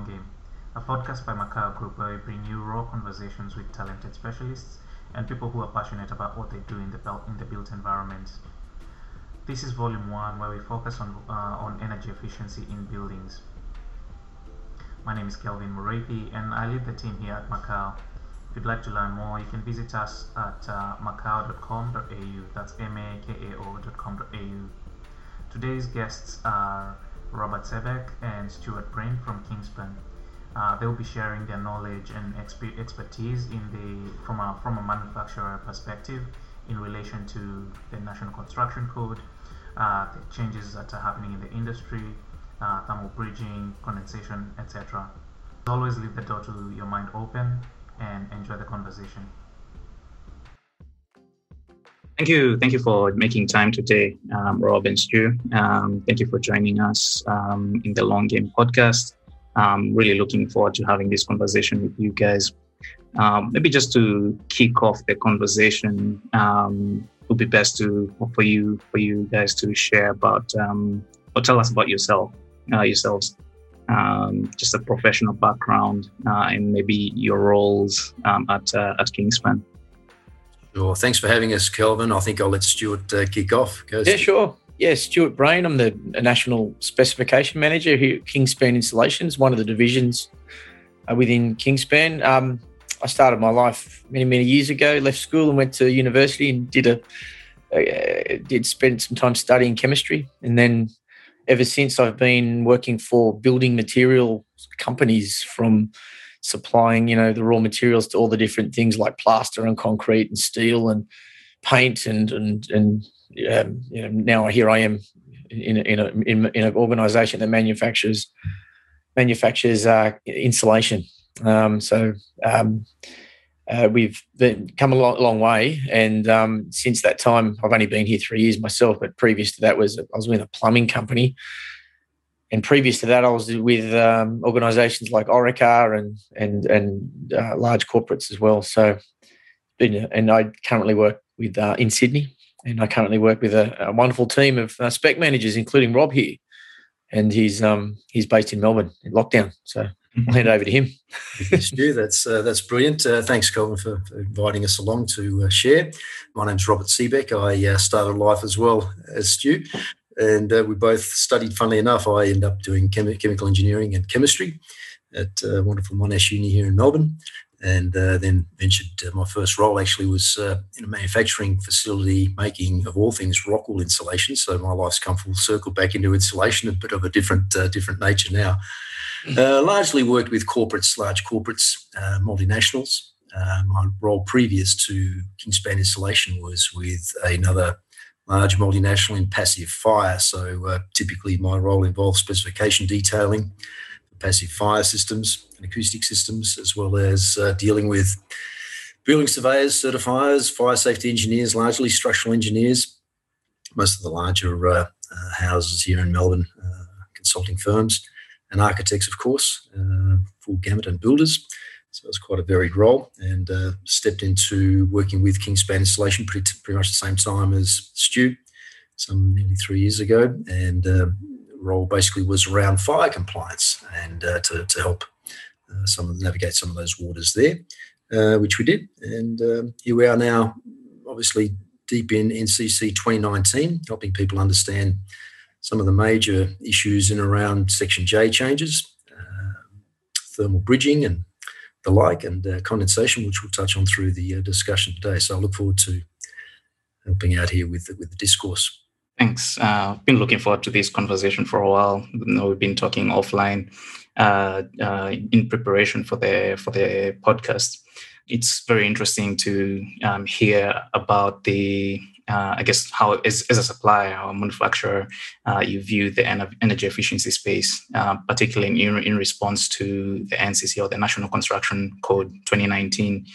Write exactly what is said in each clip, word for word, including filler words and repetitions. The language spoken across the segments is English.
Long Game, a podcast by Makao Group where we bring you raw conversations with talented specialists and people who are passionate about what they do in the built, in the built environment. This is volume one, where we focus on, uh, on energy efficiency in buildings. My name is Kelvin Mureithi and I lead the team here at Makao. If you'd like to learn more, you can visit us at uh, makao dot com dot a u, that's M A K A O dot com dot a u. Today's guests are Robert Sebek and Stuart Braine from Kingspan. Uh, they'll be sharing their knowledge and exp- expertise in the from a from a manufacturer perspective in relation to the National Construction Code, uh, the changes that are happening in the industry, uh, thermal bridging, condensation, et cetera. As always, leave the door to your mind open and enjoy the conversation. Thank you. Thank you for making time today, um, Rob and Stu. Um, thank you for joining us um, in the Long Game podcast. I'm really looking forward to having this conversation with you guys. Um, maybe just to kick off the conversation, um, it would be best to for you for you guys to share about um, or tell us about yourself, uh, yourselves, um, just a professional background uh, and maybe your roles um, at uh, at Kingspan. Sure. Thanks for having us, Kelvin. I think I'll let Stuart uh, kick off. Go, yeah, sure. Yeah, Stuart Braine. I'm the National Specification Manager here at Kingspan Insulations, one of the divisions uh, within Kingspan. Um, I started my life many, many years ago, left school and went to university and did a uh, did spend some time studying chemistry. And then ever since, I've been working for building material companies, from supplying, you know, the raw materials to all the different things like plaster and concrete and steel and paint and and and um, you know, now here I am in a, in a, in, in an organisation that manufactures manufactures uh, insulation. Um, so um, uh, we've been, come a long, long way, and um, since that time, I've only been here three years myself. But previous to that was I was with a plumbing company. And previous to that, I was with um, organisations like Orica and and and uh, large corporates as well. So, and I currently work with uh, in Sydney, and I currently work with a, a wonderful team of uh, spec managers, including Rob here, and he's um, he's based in Melbourne in lockdown. So I'll hand it over to him. Stu, that's uh, that's brilliant. Uh, thanks, Colin, for, for inviting us along to uh, share. My name's Robert Sebek. I uh, started life as well as Stu. And uh, we both studied, funnily enough, I ended up doing chemi- chemical engineering and chemistry at uh, wonderful Monash Uni here in Melbourne. And uh, then ventured, uh, my first role actually was uh, in a manufacturing facility making, of all things, rock wool insulation. So my life's come full circle back into insulation, a bit of a different, uh, different nature now. Uh, largely worked with corporates, large corporates, uh, multinationals. Uh, my role previous to Kingspan Insulation was with another large multinational in passive fire. So uh, typically my role involves specification detailing, passive fire systems and acoustic systems, as well as uh, dealing with building surveyors, certifiers, fire safety engineers, largely structural engineers, most of the larger uh, uh, houses here in Melbourne, uh, consulting firms, and architects, of course, uh, full gamut, and builders. So it's quite a varied role, and uh, stepped into working with Kingspan Insulation pretty, t- pretty much the same time as Stu, some nearly three years ago. And uh, role basically was around fire compliance and uh, to, to help uh, some navigate some of those waters there, uh, which we did. And um, here we are now, obviously deep in N C C twenty nineteen, helping people understand some of the major issues in around Section J changes, uh, thermal bridging and the like, and uh, condensation, which we'll touch on through the uh, discussion today. So I look forward to helping out here with the, with the discourse. Thanks. Uh, I've been looking forward to this conversation for a while. You know, we've been talking offline uh, uh, in preparation for the for the podcast. It's very interesting to um, hear about the, uh, I guess, how as, as a supplier or manufacturer, uh, you view the energy efficiency space, uh, particularly in, in response to the N C C or the National Construction Code twenty nineteen.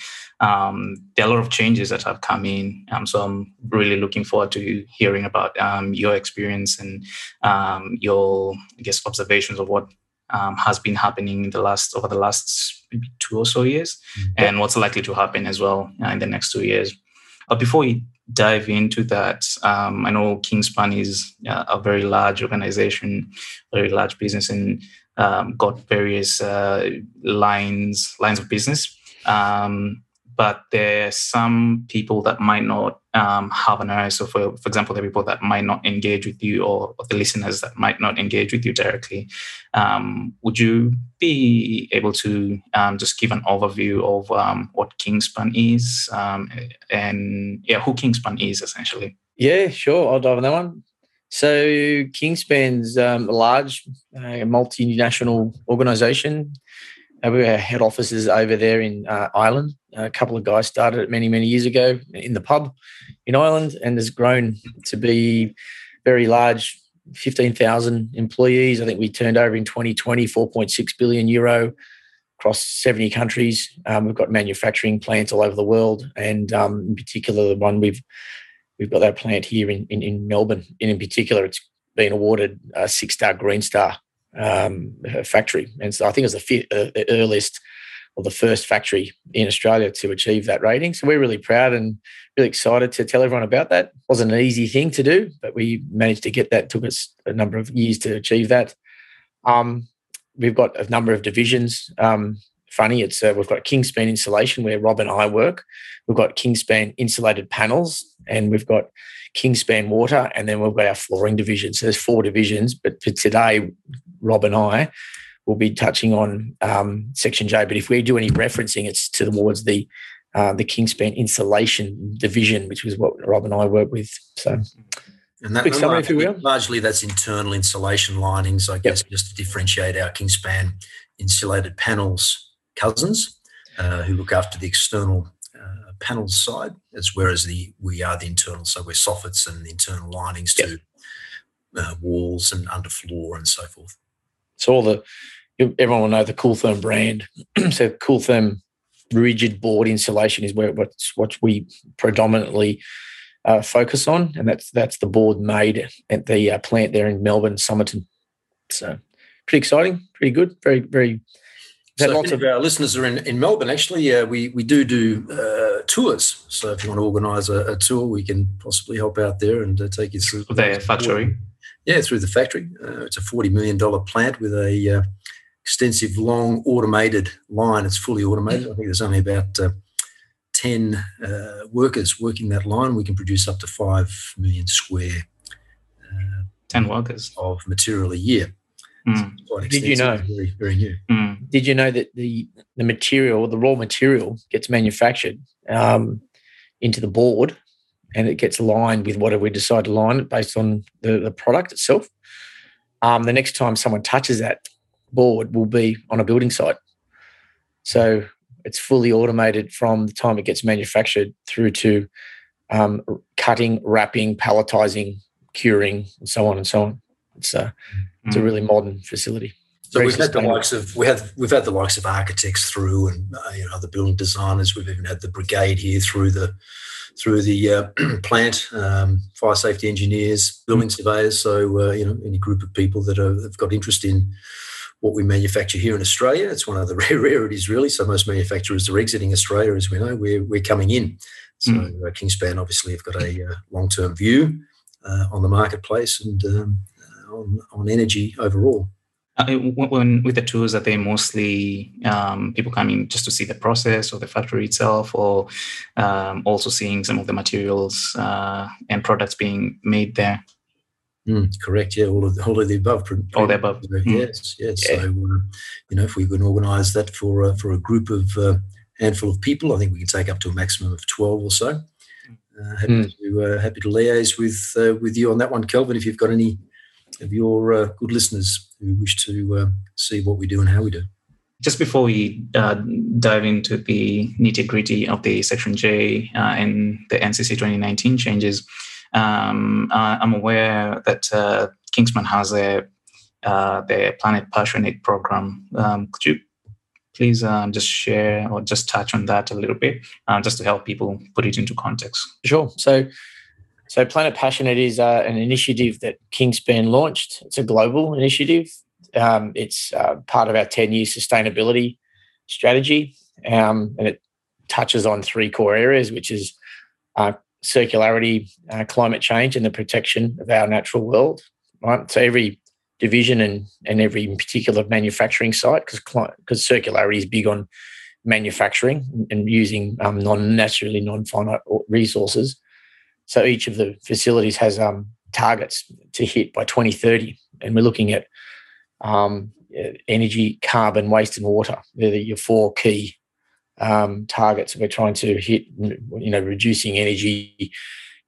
Um, there are a lot of changes that have come in. Um, so I'm really looking forward to hearing about um, your experience and um, your, I guess, observations of what Um, has been happening in the last over the last maybe two or so years, mm-hmm. and what's likely to happen as well uh, in the next two years. But before we dive into that, um, I know Kingspan is uh, a very large organization, very large business, and um, got various uh, lines lines of business, um, but there are some people that might not um, have an eye. So, for for example, there are people that might not engage with you, or, or the listeners that might not engage with you directly. Um, would you be able to um, just give an overview of um, what Kingspan is um, and yeah, who Kingspan is essentially? Yeah, sure. I'll dive on that one. So Kingspan's um, a large uh, multinational organisation. Uh, we have head offices over there in uh, Ireland. Uh, a couple of guys started it many, many years ago in the pub in Ireland, and has grown to be very large, fifteen thousand employees. I think we turned over in twenty twenty, four point six billion euro across seventy countries. Um, we've got manufacturing plants all over the world, and um, in particular the one we've We've got that plant here in, in, in Melbourne. And in particular, it's been awarded a six-star Green Star um, factory. And so I think it's the, fifth, uh, the earliest or the first factory in Australia to achieve that rating. So we're really proud and really excited to tell everyone about that. It wasn't an easy thing to do, but we managed to get that. It took us a number of years to achieve that. Um, we've got a number of divisions. Um, funny, it's uh, we've got Kingspan Insulation, where Rob and I work. We've got Kingspan Insulated Panels, and we've got Kingspan Water, and then we've got our flooring division. So there's four divisions, but for today, Rob and I will be touching on um, Section J. But if we do any referencing, it's towards the uh, the Kingspan Insulation division, which is what Rob and I work with. So, and that, quick summary, if you will. Largely, that's internal insulation linings, I guess, yep. Just to differentiate our Kingspan Insulated Panels cousins, uh, who look after the external uh, panels side, as whereas the we are the internal, so we're soffits and the internal linings to uh, walls and underfloor and so forth. So all the everyone will know the CoolTherm brand. So CoolTherm rigid board insulation is where what's what we predominantly uh, focus on, and that's that's the board made at the uh, plant there in Melbourne, Somerton. So pretty exciting, pretty good, very very. So lots of our listeners are in, in Melbourne, actually. Uh, we, we do do uh, tours. So if you want to organise a, a tour, we can possibly help out there and uh, take you through the factory. Tour. Yeah, through the factory. Uh, it's a forty million dollars plant with a uh, extensive, long, automated line. It's fully automated. I think there's only about uh, ten uh, workers working that line. We can produce up to five million square uh, ten workers of material a year. Mm. Did you know? Very, very new. Mm. Did you know that the the material, the raw material, gets manufactured um, into the board, and it gets aligned with whatever we decide to line it based on the, the product itself. Um, the next time someone touches that board will be on a building site. So it's fully automated from the time it gets manufactured through to um, cutting, wrapping, palletizing, curing, and so on and so on. It's a, it's a really modern facility. So we've had the likes of we have we've had the likes of architects through, and uh, you know, the building designers. We've even had the brigade here through the through the uh, plant, um, fire safety engineers, building surveyors. So uh, you know, any group of people that are, have got interest in what we manufacture here in Australia. It's one of the rare rarities, really. So most manufacturers are exiting Australia, as we know. We're we're coming in. So mm. uh, Kingspan obviously have got a uh, long term view uh, on the marketplace and. Um, On, on energy overall. Uh, when, with the tours, are they mostly um, people coming just to see the process or the factory itself, or um, also seeing some of the materials uh, and products being made there? Mm, correct, yeah, all of, all of the above. All the above. Yes, yes. Yeah. So, uh, you know, if we can organise that for, uh, for a group of uh, handful of people, I think we can take up to a maximum of twelve or so. Uh, happy, mm. to, uh, happy to liaise with, uh, with you on that one, Kelvin, if you've got any of your uh, good listeners who wish to uh, see what we do and how we do. Just before we uh, dive into the nitty-gritty of the Section J uh, and the N C C twenty nineteen changes, um, uh, I'm aware that uh, Kingspan has a, uh, their Planet Passionate program. Um, could you please um, just share or just touch on that a little bit, um, just to help people put it into context? Sure. So, So Planet Passionate is uh, an initiative that Kingspan launched. It's a global initiative. Um, it's uh, part of our ten-year sustainability strategy, um, and it touches on three core areas, which is uh, circularity, uh, climate change, and the protection of our natural world. Right. So every division and and every in particular manufacturing site, because because circularity is big on manufacturing and using um, non naturally non-finite resources. So each of the facilities has um, targets to hit by twenty thirty, and we're looking at um, energy, carbon, waste, and water. They're your four key um, targets we're trying to hit. You know, reducing energy,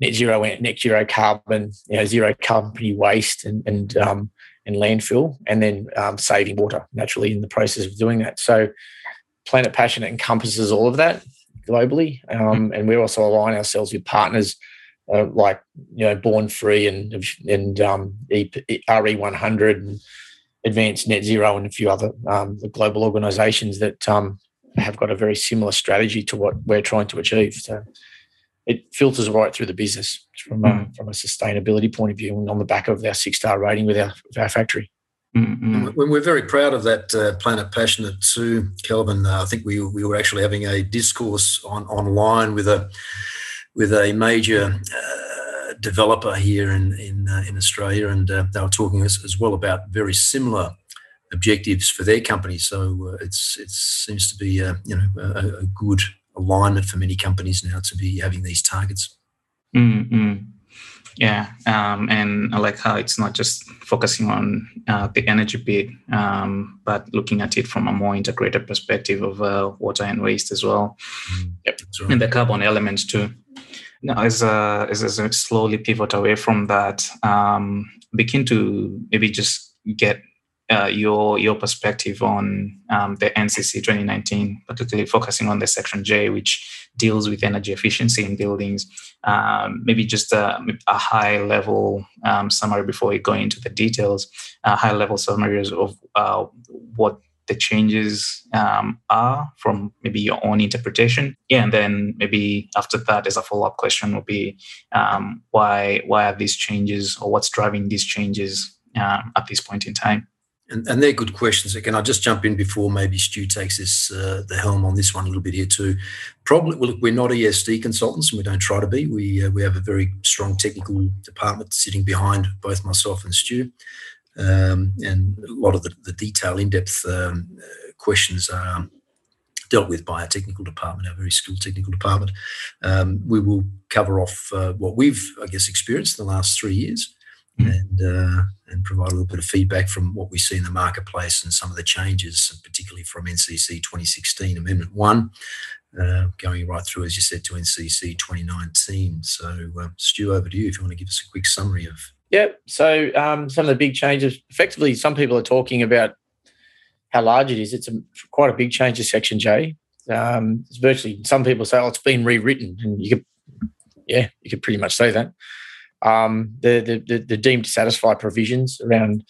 net zero, net zero carbon, you know, zero company waste, and and um, and landfill, and then um, saving water naturally in the process of doing that. So, Planet Passion encompasses all of that globally, um, and we also align ourselves with partners. Uh, like, you know, Born Free and and um, R E one hundred and Advanced Net Zero and a few other um, the global organisations that um, have got a very similar strategy to what we're trying to achieve. So it filters right through the business from a, mm. from a sustainability point of view, and on the back of our six-star rating with our, with our factory. Mm-hmm. We're very proud of that uh, Planet Passionate too, Kelvin. Uh, I think we we were actually having a discourse on online with a with a major uh, developer here in in, uh, in Australia, and uh, they were talking as, as well about very similar objectives for their company. So uh, it's it seems to be uh, you know a, a good alignment for many companies now to be having these targets. Mm-hmm. Yeah, um, and I like how it's not just focusing on uh, the energy bit, um, but looking at it from a more integrated perspective of uh, water and waste as well, mm-hmm. Yep. Right. And the carbon element too. Now, as, uh, as, as I slowly pivot away from that, um, begin to maybe just get uh, your your perspective on um, the N C C twenty nineteen, particularly focusing on the Section J, which deals with energy efficiency in buildings. Um, maybe just a, a high-level um, summary before we go into the details, a high-level summary of uh, what the changes um, are from maybe your own interpretation. Yeah, and then maybe after that, as a follow-up question, would be um, why why are these changes, or what's driving these changes um, at this point in time? And, and they're good questions. Can I just jump in before maybe Stu takes this uh, the helm on this one a little bit here too? Probably, well, look, we're not E S D consultants, and we don't try to be. We uh, we have a very strong technical department sitting behind both myself and Stu. Um, and a lot of the, the detail, in-depth um, uh, questions are dealt with by our technical department, our very skilled technical department. Um, we will cover off uh, what we've, I guess, experienced in the last three years mm. and uh, and provide a little bit of feedback from what we see in the marketplace and some of the changes, particularly from N C C twenty sixteen Amendment one, uh, going right through, as you said, to N C C twenty nineteen. So, uh, Stu, over to you if you want to give us a quick summary of... Yeah, so um, some of the big changes, effectively some people are talking about how large it is. It's a, quite a big change to Section J. Um, it's virtually, some people say, oh, it's been rewritten, and you could, yeah, you could pretty much say that. Um, the, the, the, the deemed to satisfy provisions around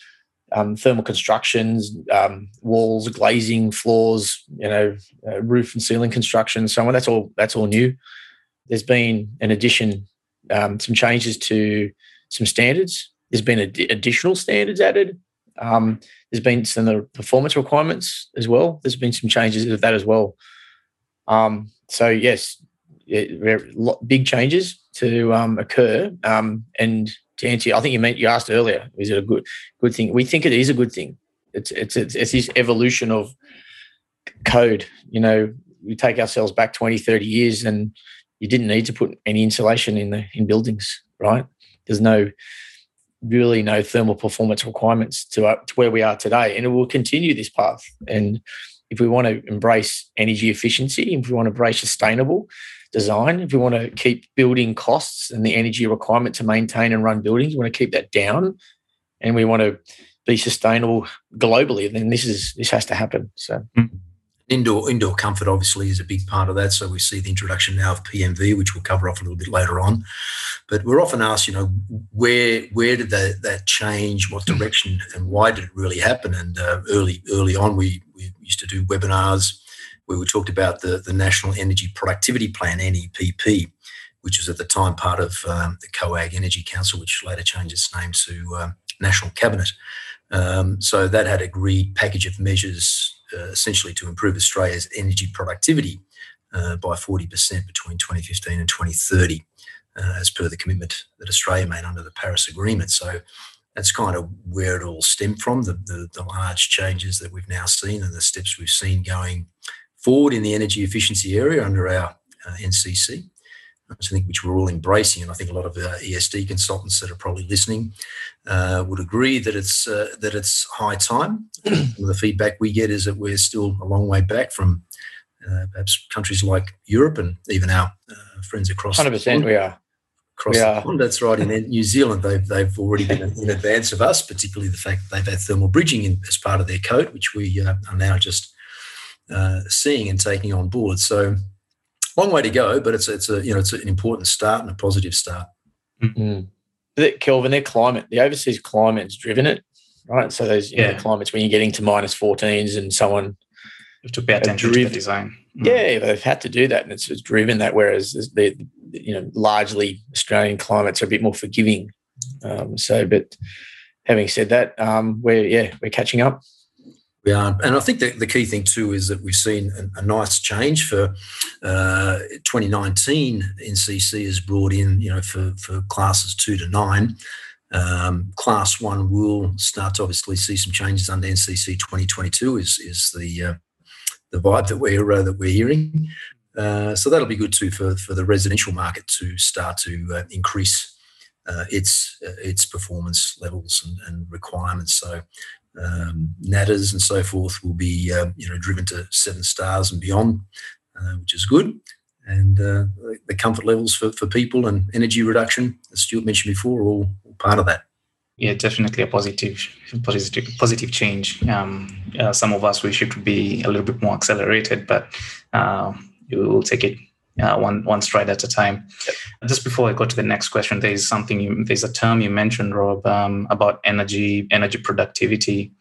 um, thermal constructions, um, walls, glazing, floors, you know, uh, roof and ceiling construction, so on. That's all, that's all new. There's been, in addition, um, some changes to... some standards. There's been ad- additional standards added. Um, there's been some of the performance requirements as well. There's been some changes to that as well. Um, so, yes, it, lot, big changes to um, occur. Um, and to answer, I think you meant you asked earlier, is it a good good thing? We think it is a good thing. It's it's it's, it's this evolution of code. You know, we take ourselves back twenty, thirty years, and you didn't need to put any insulation in the in buildings, right? There's no, really no thermal performance requirements to, uh, to where we are today. And it will continue this path. And if we want to embrace energy efficiency, if we want to embrace sustainable design, if we want to keep building costs and the energy requirement to maintain and run buildings, we want to keep that down, and we want to be sustainable globally, then this is this has to happen. So. Mm. Indoor indoor comfort obviously is a big part of that. So we see the introduction now of P M V, which we'll cover off a little bit later on. But we're often asked, you know, where where did that, that change? What direction, and why did it really happen? And uh, early early on, we, we used to do webinars where we talked about the, the National Energy Productivity Plan, N E P P, which was at the time part of um, the COAG Energy Council, which later changed its name to uh, National Cabinet. Um, so that had agreed package of measures. Uh, essentially to improve Australia's energy productivity uh, by forty percent between twenty fifteen and twenty thirty, uh, as per the commitment that Australia made under the Paris Agreement. So that's kind of where it all stemmed from, the, the, the large changes that we've now seen and the steps we've seen going forward in the energy efficiency area under our uh, N C C, which I think which we're all embracing. And I think a lot of uh, E S D consultants that are probably listening uh, would agree that it's uh, that it's high time. The feedback we get is that we're still a long way back from uh, perhaps countries like Europe and even our uh, friends across one hundred percent the pond. We are. Across the pond, that's right. In New Zealand, they've, they've already been in advance of us, particularly the fact that they've had thermal bridging in, as part of their code, which we uh, are now just uh, seeing and taking on board. So long way to go, but it's it's a you know it's an important start and a positive start. Mm-hmm. Kelvin, their climate, the overseas climate has driven it, right? So those you yeah. know, climates when you're getting to minus fourteens and someone to about driven design, mm. yeah, they've had to do that, and it's, it's driven that. Whereas the you know largely Australian climates are a bit more forgiving. Um, so, but having said that, um, we're yeah we're catching up. We are, and I think the, the key thing too is that we've seen a, a nice change for uh, twenty nineteen. N C C has brought in, you know, for, for classes two to nine. Um, class one will start to obviously see some changes under N C C twenty twenty-two. Is is the uh, the vibe that we're uh, that we're hearing. Uh, so that'll be good too for for the residential market to start to uh, increase uh, its uh, its performance levels and, and requirements. So. Um, N A T As and so forth will be, uh, you know, driven to seven stars and beyond, uh, which is good. And uh, the comfort levels for, for people and energy reduction, as Stuart mentioned before, are all, all part of that. Yeah, definitely a positive, positive, positive change. Um, uh, some of us, we should be a little bit more accelerated, but uh, we will take it uh, one one stride at a time. Yep. Just before I go to the next question, there is something. You, there's a term you mentioned, Rob, um, about energy, energy productivity.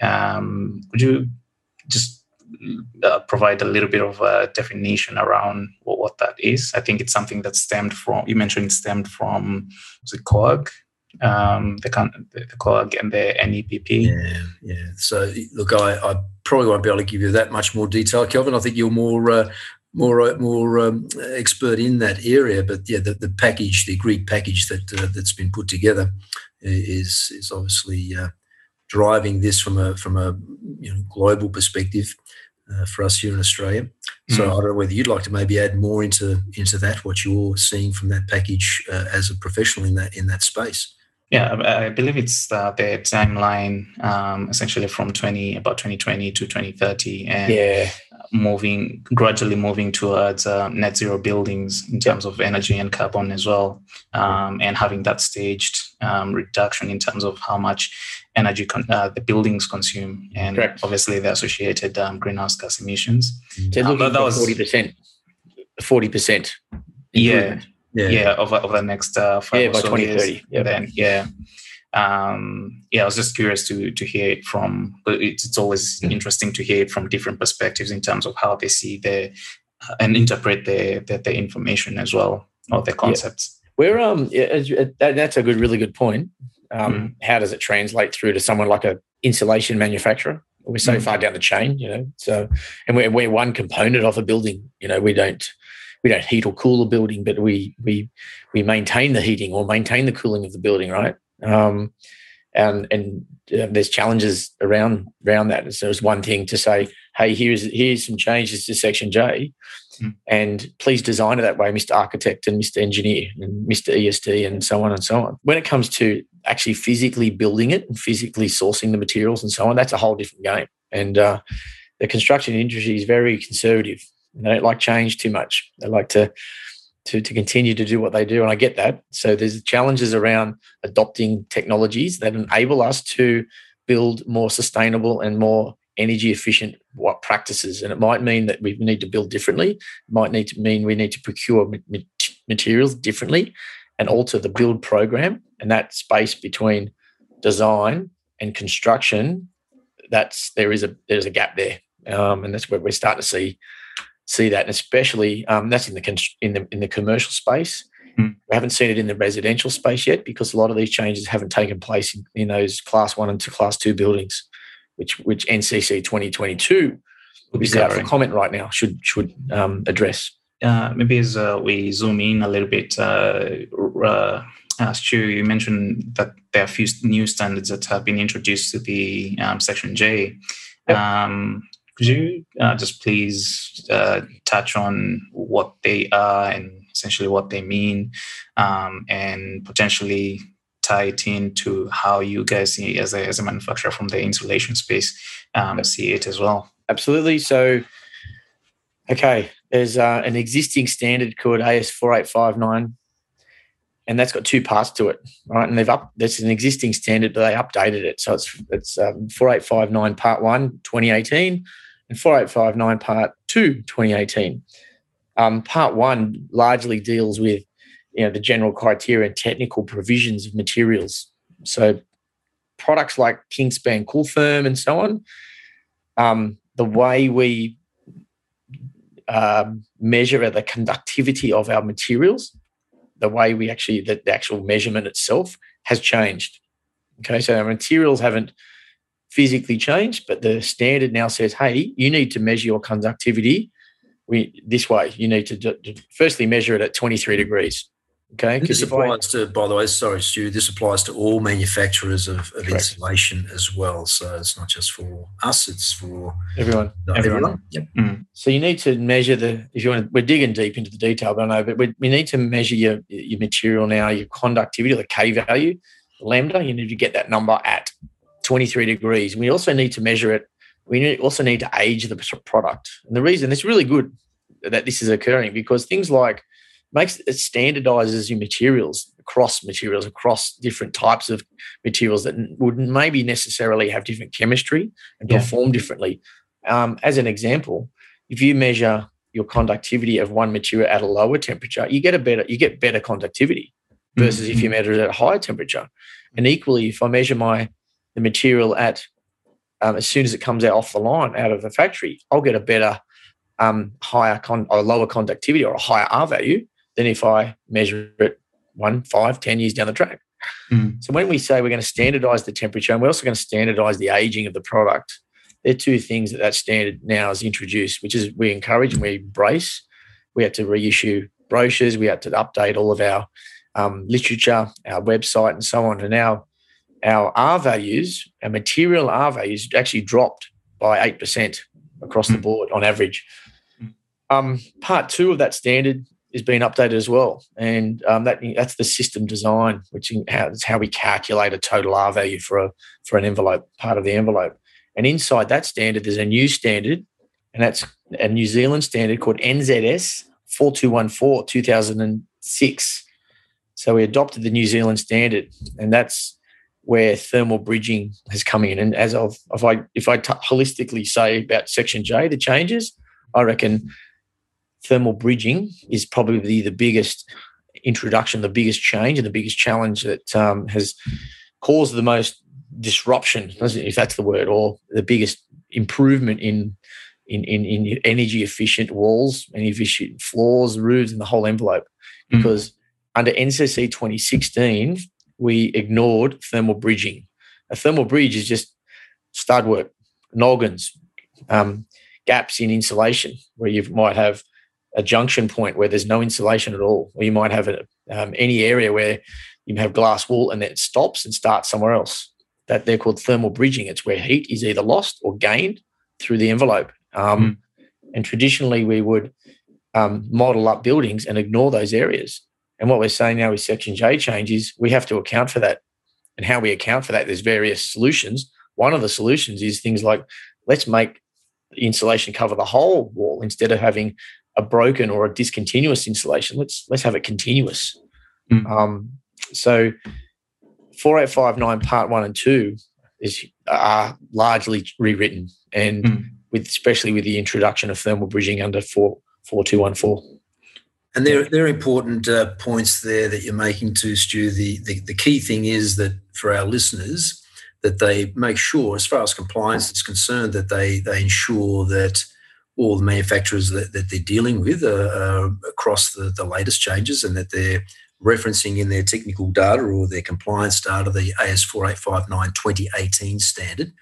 Um, could you just uh, provide a little bit of a definition around what, what that is? I think it's something that stemmed from. You mentioned it stemmed from the C O A G, um, the, the C O A G and the N E P P. Yeah, yeah. So look, I, I probably won't be able to give you that much more detail, Kelvin. I think you're more. Uh, more more um, expert in that area, but yeah, the, the package, the agreed package that, uh, that's been put together is is obviously uh, driving this from a from a you know, global perspective uh, for us here in Australia. Mm-hmm. So I don't know whether you'd like to maybe add more into into that, what you're seeing from that package uh, as a professional in that in that space. Yeah, I believe it's uh, their timeline, um, essentially from twenty about twenty twenty to twenty thirty, and yeah. moving gradually moving towards uh, net zero buildings in terms of energy and carbon as well, um, and having that staged um, reduction in terms of how much energy con- uh, the buildings consume, and correct. Obviously the associated um, greenhouse gas emissions. So um, that was forty percent. forty percent. Yeah. Yeah, yeah, over over the next uh, five yeah, or by so twenty thirty. Years. Yeah, then yeah, um, yeah. I was just curious to to hear it from. It's, it's always mm-hmm. interesting to hear it from different perspectives in terms of how they see the uh, and interpret the, the the information as well, or the concepts. Yeah. We're um, yeah, that, that's a good, really good point. Um, mm-hmm. How does it translate through to someone like a insulation manufacturer? We're so mm-hmm. far down the chain, you know. So, and we're we're one component of a building. You know, we don't. We don't heat or cool a building, but we we we maintain the heating or maintain the cooling of the building, right? Um, and and uh, there's challenges around around that. And so it's one thing to say, hey, here's here's some changes to Section J, mm. and please design it that way, Mister Architect and Mister Engineer and Mister E S D and so on and so on. When it comes to actually physically building it and physically sourcing the materials and so on, that's a whole different game. And uh, the construction industry is very conservative. They don't like change too much. They like to, to to continue to do what they do, and I get that. So there's challenges around adopting technologies that enable us to build more sustainable and more energy efficient practices. And it might mean that we need to build differently. It might need to mean we need to procure materials differently and alter the build program. And that space between design and construction, that's there is a there's a gap there, um, and that's where we start to see. See that, and especially um, that's in the in the in the commercial space. Mm. We haven't seen it in the residential space yet because a lot of these changes haven't taken place in, in those class one and to class two buildings, which which N C C twenty twenty-two is out for comment right now. Should should um, address. Uh, maybe as uh, we zoom in a little bit, uh, uh, Uh, Stu, you mentioned that there are a few new standards that have been introduced to the um, Section J. Yep. Um, could you uh, just please uh, touch on what they are and essentially what they mean, um, and potentially tie it into how you guys, as a, as a manufacturer from the insulation space, um, yep. see it as well? Absolutely. So, okay, there's uh, an existing standard called A S four eight five nine. And that's got two parts to it, right? And they've up. That's an existing standard, but they updated it. So it's it's um, four eight five nine Part One, twenty eighteen, and four eight five nine Part Two, twenty eighteen. Um, part One largely deals with, you know, the general criteria and technical provisions of materials. So products like Kingspan, CoolTherm, and so on. Um, the way we uh, measure the conductivity of our materials. The way we actually, the, the actual measurement itself has changed. Okay, so our materials haven't physically changed, but the standard now says, hey, you need to measure your conductivity we, this way. You need to, do, to firstly measure it at twenty-three degrees. Okay, this applies I, to, by the way, sorry, Stu, this applies to all manufacturers of, of insulation as well. So it's not just for us, it's for everyone. Everyone. everyone. Yep. Mm. So you need to measure the, if you want to, we're digging deep into the detail, but I know, but we, we need to measure your, your material now, your conductivity, the K value, the lambda. You need to get that number at twenty-three degrees. We also need to measure it. We also need to age the product. And the reason it's really good that this is occurring, because things like, makes it standardizes your materials across materials, across different types of materials that would maybe necessarily have different chemistry and yeah. perform differently. Um, as an example, if you measure your conductivity of one material at a lower temperature, you get a better, you get better conductivity versus mm-hmm. if you measure it at a higher temperature. And equally, if I measure my the material at um, as soon as it comes out off the line, out of the factory, I'll get a better, um, higher con or lower conductivity or a higher R value than if I measure it one, five, ten years down the track. Mm. So when we say we're going to standardise the temperature and we're also going to standardise the ageing of the product, there are two things that that standard now is introduced, which is we encourage and we embrace. We had to reissue brochures. We had to update all of our um, literature, our website and so on. And now our R values, our material R values actually dropped by eight percent across mm. the board on average. Um, part two of that standard is being updated as well, and um, that that's the system design, which is how, it's how we calculate a total R value for a for an envelope, part of the envelope. And inside that standard, there's a new standard, and that's a New Zealand standard called N Z S four two one four two thousand six. So we adopted the New Zealand standard, and that's where thermal bridging has come in. And as of if I if I t- holistically say about Section J, the changes, I reckon. Thermal bridging is probably the biggest introduction, the biggest change and the biggest challenge that um, has caused the most disruption, if that's the word, or the biggest improvement in in, in, in energy-efficient walls, energy-efficient floors, roofs, and the whole envelope. Mm-hmm. Because under N C C twenty sixteen, we ignored thermal bridging. A thermal bridge is just stud work, noggins, um, gaps in insulation where you might have a junction point where there's no insulation at all, or you might have a, um, any area where you have glass wool and then it stops and starts somewhere else. That they're called thermal bridging. It's where heat is either lost or gained through the envelope. Um, mm. And traditionally we would um, model up buildings and ignore those areas. And what we're saying now with Section J changes, we have to account for that. And how we account for that, there's various solutions. One of the solutions is things like, let's make the insulation cover the whole wall instead of having a broken or a discontinuous insulation. Let's let's have it continuous. Mm. Um, so, four eight five nine Part One and Two is are largely rewritten, and mm. with especially with the introduction of thermal bridging under four two one four. And there there are important uh, points there that you're making too, Stu. The, the the key thing is that for our listeners that they make sure, as far as compliance is concerned, that they they ensure that all the manufacturers that, that they're dealing with are, are across the, the latest changes, and that they're referencing in their technical data or their compliance data the A S four eight five nine twenty eighteen standard,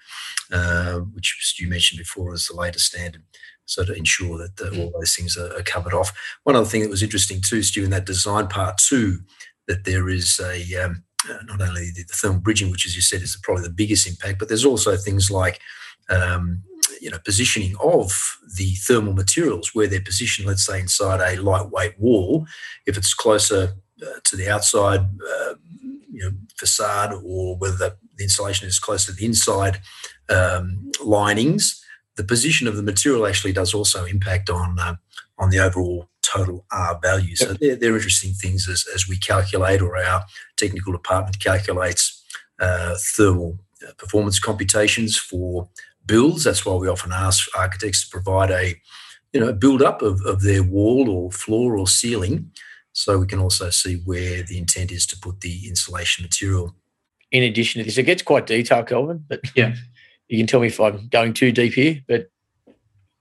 uh, which Stu mentioned before is the latest standard, so to ensure that the, all those things are, are covered off. One other thing that was interesting too, Stu, in that design part two, that there is a um, not only the thermal bridging, which, as you said, is probably the biggest impact, but there's also things like um, you know, positioning of the thermal materials, where they're positioned, let's say, inside a lightweight wall. If it's closer uh, to the outside uh, you know, facade, or whether the insulation is close to the inside um, linings, the position of the material actually does also impact on uh, on the overall total R value. So they're, they're interesting things as, as we calculate, or our technical department calculates uh, thermal performance computations for builds. That's why we often ask architects to provide a, you know, build-up of, of their wall or floor or ceiling, so we can also see where the intent is to put the insulation material. In addition to this, it gets quite detailed, Kelvin, but yeah, you can tell me if I'm going too deep here. But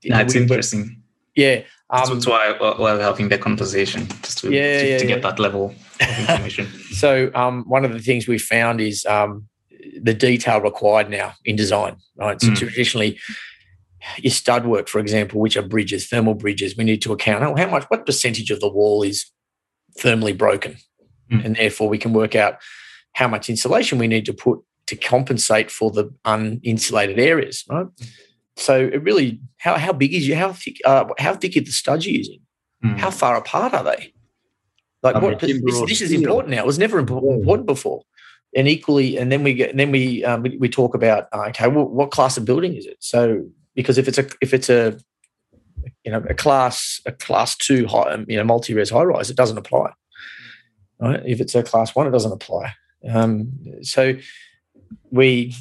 no, it's interesting. Yeah. Um, That's why we're having the conversation, just to, yeah, to, yeah, to get yeah. that level of information. So um, one of the things we found is um, the detail required now in design, right? So mm. traditionally, your stud work, for example, which are bridges, thermal bridges, we need to account, oh, how much, what percentage of the wall is thermally broken? Mm. And therefore, we can work out how much insulation we need to put to compensate for the uninsulated areas, right? So it really, how how big is you? How thick? Uh, how thick are the studs you're using? Mm. How far apart are they? Like, I mean, what? This, this is important now. It was never important yeah. before. And equally, and then we get, and then we um, we, we talk about uh, okay, well, what class of building is it? So because if it's a if it's a you know a class a class two high, you know multi-res high rise, it doesn't apply. Right? If it's a class one, it doesn't apply. Um, so we.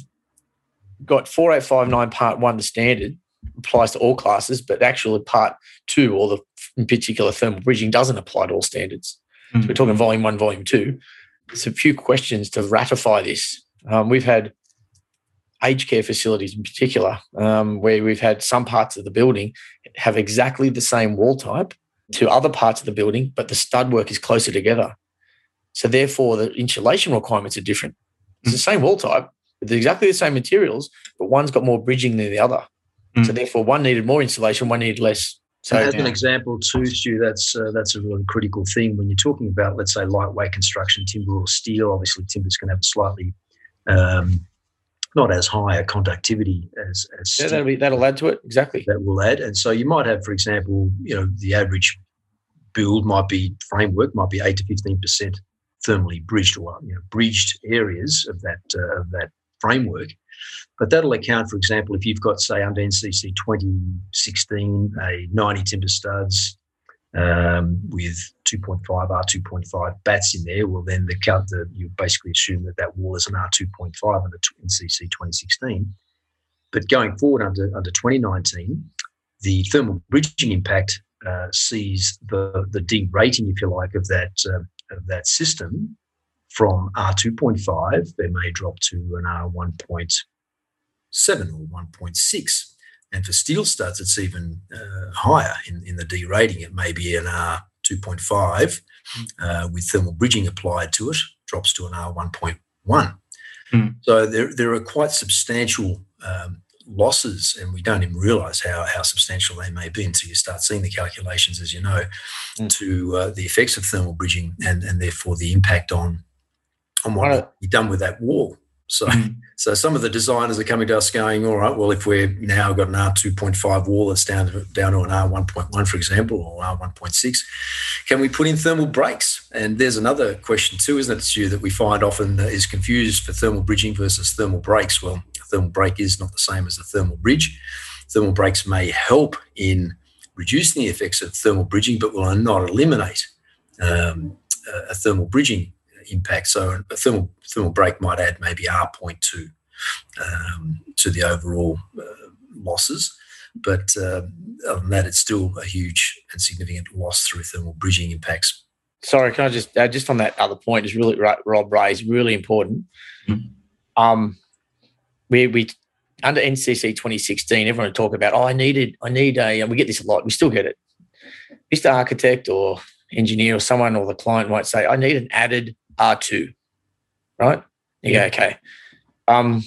Got four eight five nine Part one, the standard, applies to all classes, but actually Part two, or the in particular thermal bridging, doesn't apply to all standards. Mm-hmm. So we're talking Volume one, Volume two. There's a few questions to ratify this. Um, we've had aged care facilities in particular um, where we've had some parts of the building have exactly the same wall type to other parts of the building, but the stud work is closer together. So therefore, the insulation requirements are different. It's mm-hmm. the same wall type. They're exactly the same materials, but one's got more bridging than the other. Mm. So therefore, one needed more insulation, one needed less. So as an example too, Stu, that's uh, that's a really critical thing when you're talking about, let's say, lightweight construction, timber or steel. Obviously, timber's going to have a slightly um, not as high a conductivity as, as steel. Yeah, that'll, be, that'll add to it, exactly. That will add. And so you might have, for example, you know, the average build might be, framework might be eight to fifteen percent thermally bridged, or you know, bridged areas of that uh, of that. framework, but that'll account, for example, if you've got, say, under N C C twenty sixteen, a ninety timber studs um, with two point five R two point five bats in there. Well, then the count the, you basically assume that that wall is an R two point five under N C C twenty sixteen. But going forward under under twenty nineteen, the thermal bridging impact uh, sees the the derating, if you like, of that uh, of that system. From R two point five, they may drop to an R one point seven or one point six. And for steel studs, it's even uh, higher in, in the derating. It may be an R two point five uh, with thermal bridging applied to it, drops to an R one point one. Mm. So there, there are quite substantial um, losses, and we don't even realise how, how substantial they may be until you start seeing the calculations, as you know, mm. to uh, the effects of thermal bridging and, and therefore the impact on on what right. you've done with that wall. So mm. so some of the designers are coming to us going, all right, well, if we've now got an R two point five wall that's down to, down to an R one point one, for example, or R one point six, can we put in thermal breaks? And there's another question too, isn't it, Stu, that we find often is confused for thermal bridging versus thermal breaks. Well, a thermal break is not the same as a thermal bridge. Thermal breaks may help in reducing the effects of thermal bridging, but will not eliminate um, a thermal bridging impact. So a thermal thermal break might add maybe R point two um, to the overall uh, losses, but uh, other than that, it's still a huge and significant loss through thermal bridging impacts. Sorry, can I just uh, just on that other point is really right, Rob raised really important. Mm. Um, we we under N C C twenty sixteen, everyone would talk about oh I needed I need a and we get this a lot. We still get it, Mister Architect or engineer or someone or the client might say I need an added R two, right? You yeah. go, okay. Um,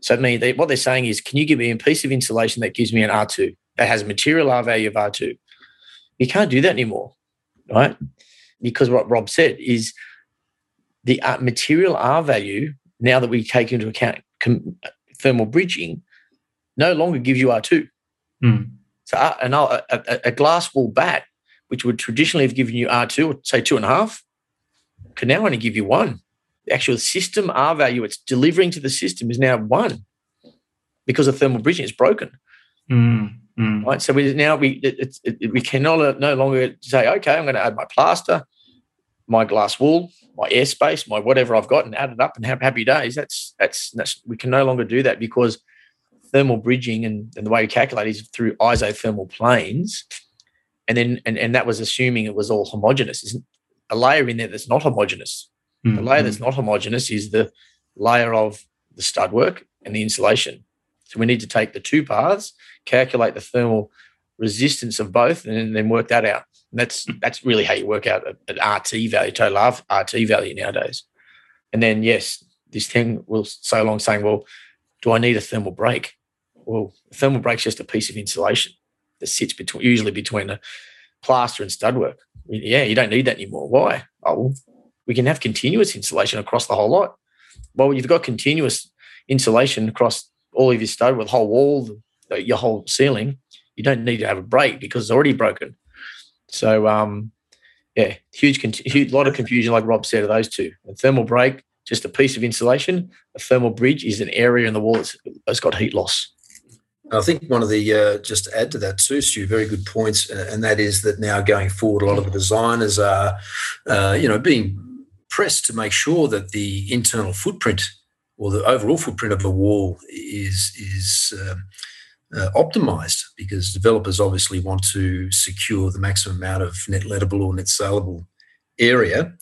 so, I mean, they, what they're saying is, can you give me a piece of insulation that gives me an R two, that has a material R value of R two? You can't do that anymore, right? Because what Rob said is the material R value, now that we take into account thermal bridging, no longer gives you R two. Mm. So an, a, a glass wool bat, which would traditionally have given you R two, say two and a half, can now only give you one. The actual system R value it's delivering to the system is now one because of thermal bridging. It's broken. Mm. Mm. Right, so we now we it, it, it, we cannot no longer say, okay, I'm going to add my plaster, my glass wool, my airspace, my whatever I've got, and add it up and have happy days. That's that's that's we can no longer do that because thermal bridging and, and the way we calculate is through isothermal planes, and then and, and that was assuming it was all homogeneous. There's a layer in there that's not homogeneous. Mm-hmm. The layer that's not homogeneous is the layer of the stud work and the insulation. So we need to take the two paths, calculate the thermal resistance of both, and then work that out. And that's that's really how you work out an R T value, total R T value nowadays. And then, yes, this thing will so long saying, well, do I need a thermal break? Well, a thermal break is just a piece of insulation that sits between, usually between a plaster and stud work. Yeah, you don't need that anymore. Why? Oh, well, we can have continuous insulation across the whole lot. Well, you've got continuous insulation across all of your stud with the whole wall, your whole ceiling. You don't need to have a break because it's already broken. So, um, yeah, huge, huge lot of confusion, like Rob said, of those two. A thermal break, just a piece of insulation. A thermal bridge is an area in the wall that's, that's got heat loss. I think one of the, uh, just to add to that too, Stu, very good points, and that is that now going forward, a lot of the designers are, uh, you know, being pressed to make sure that the internal footprint or the overall footprint of a wall is is um, uh, optimised, because developers obviously want to secure the maximum amount of net lettable or net saleable area.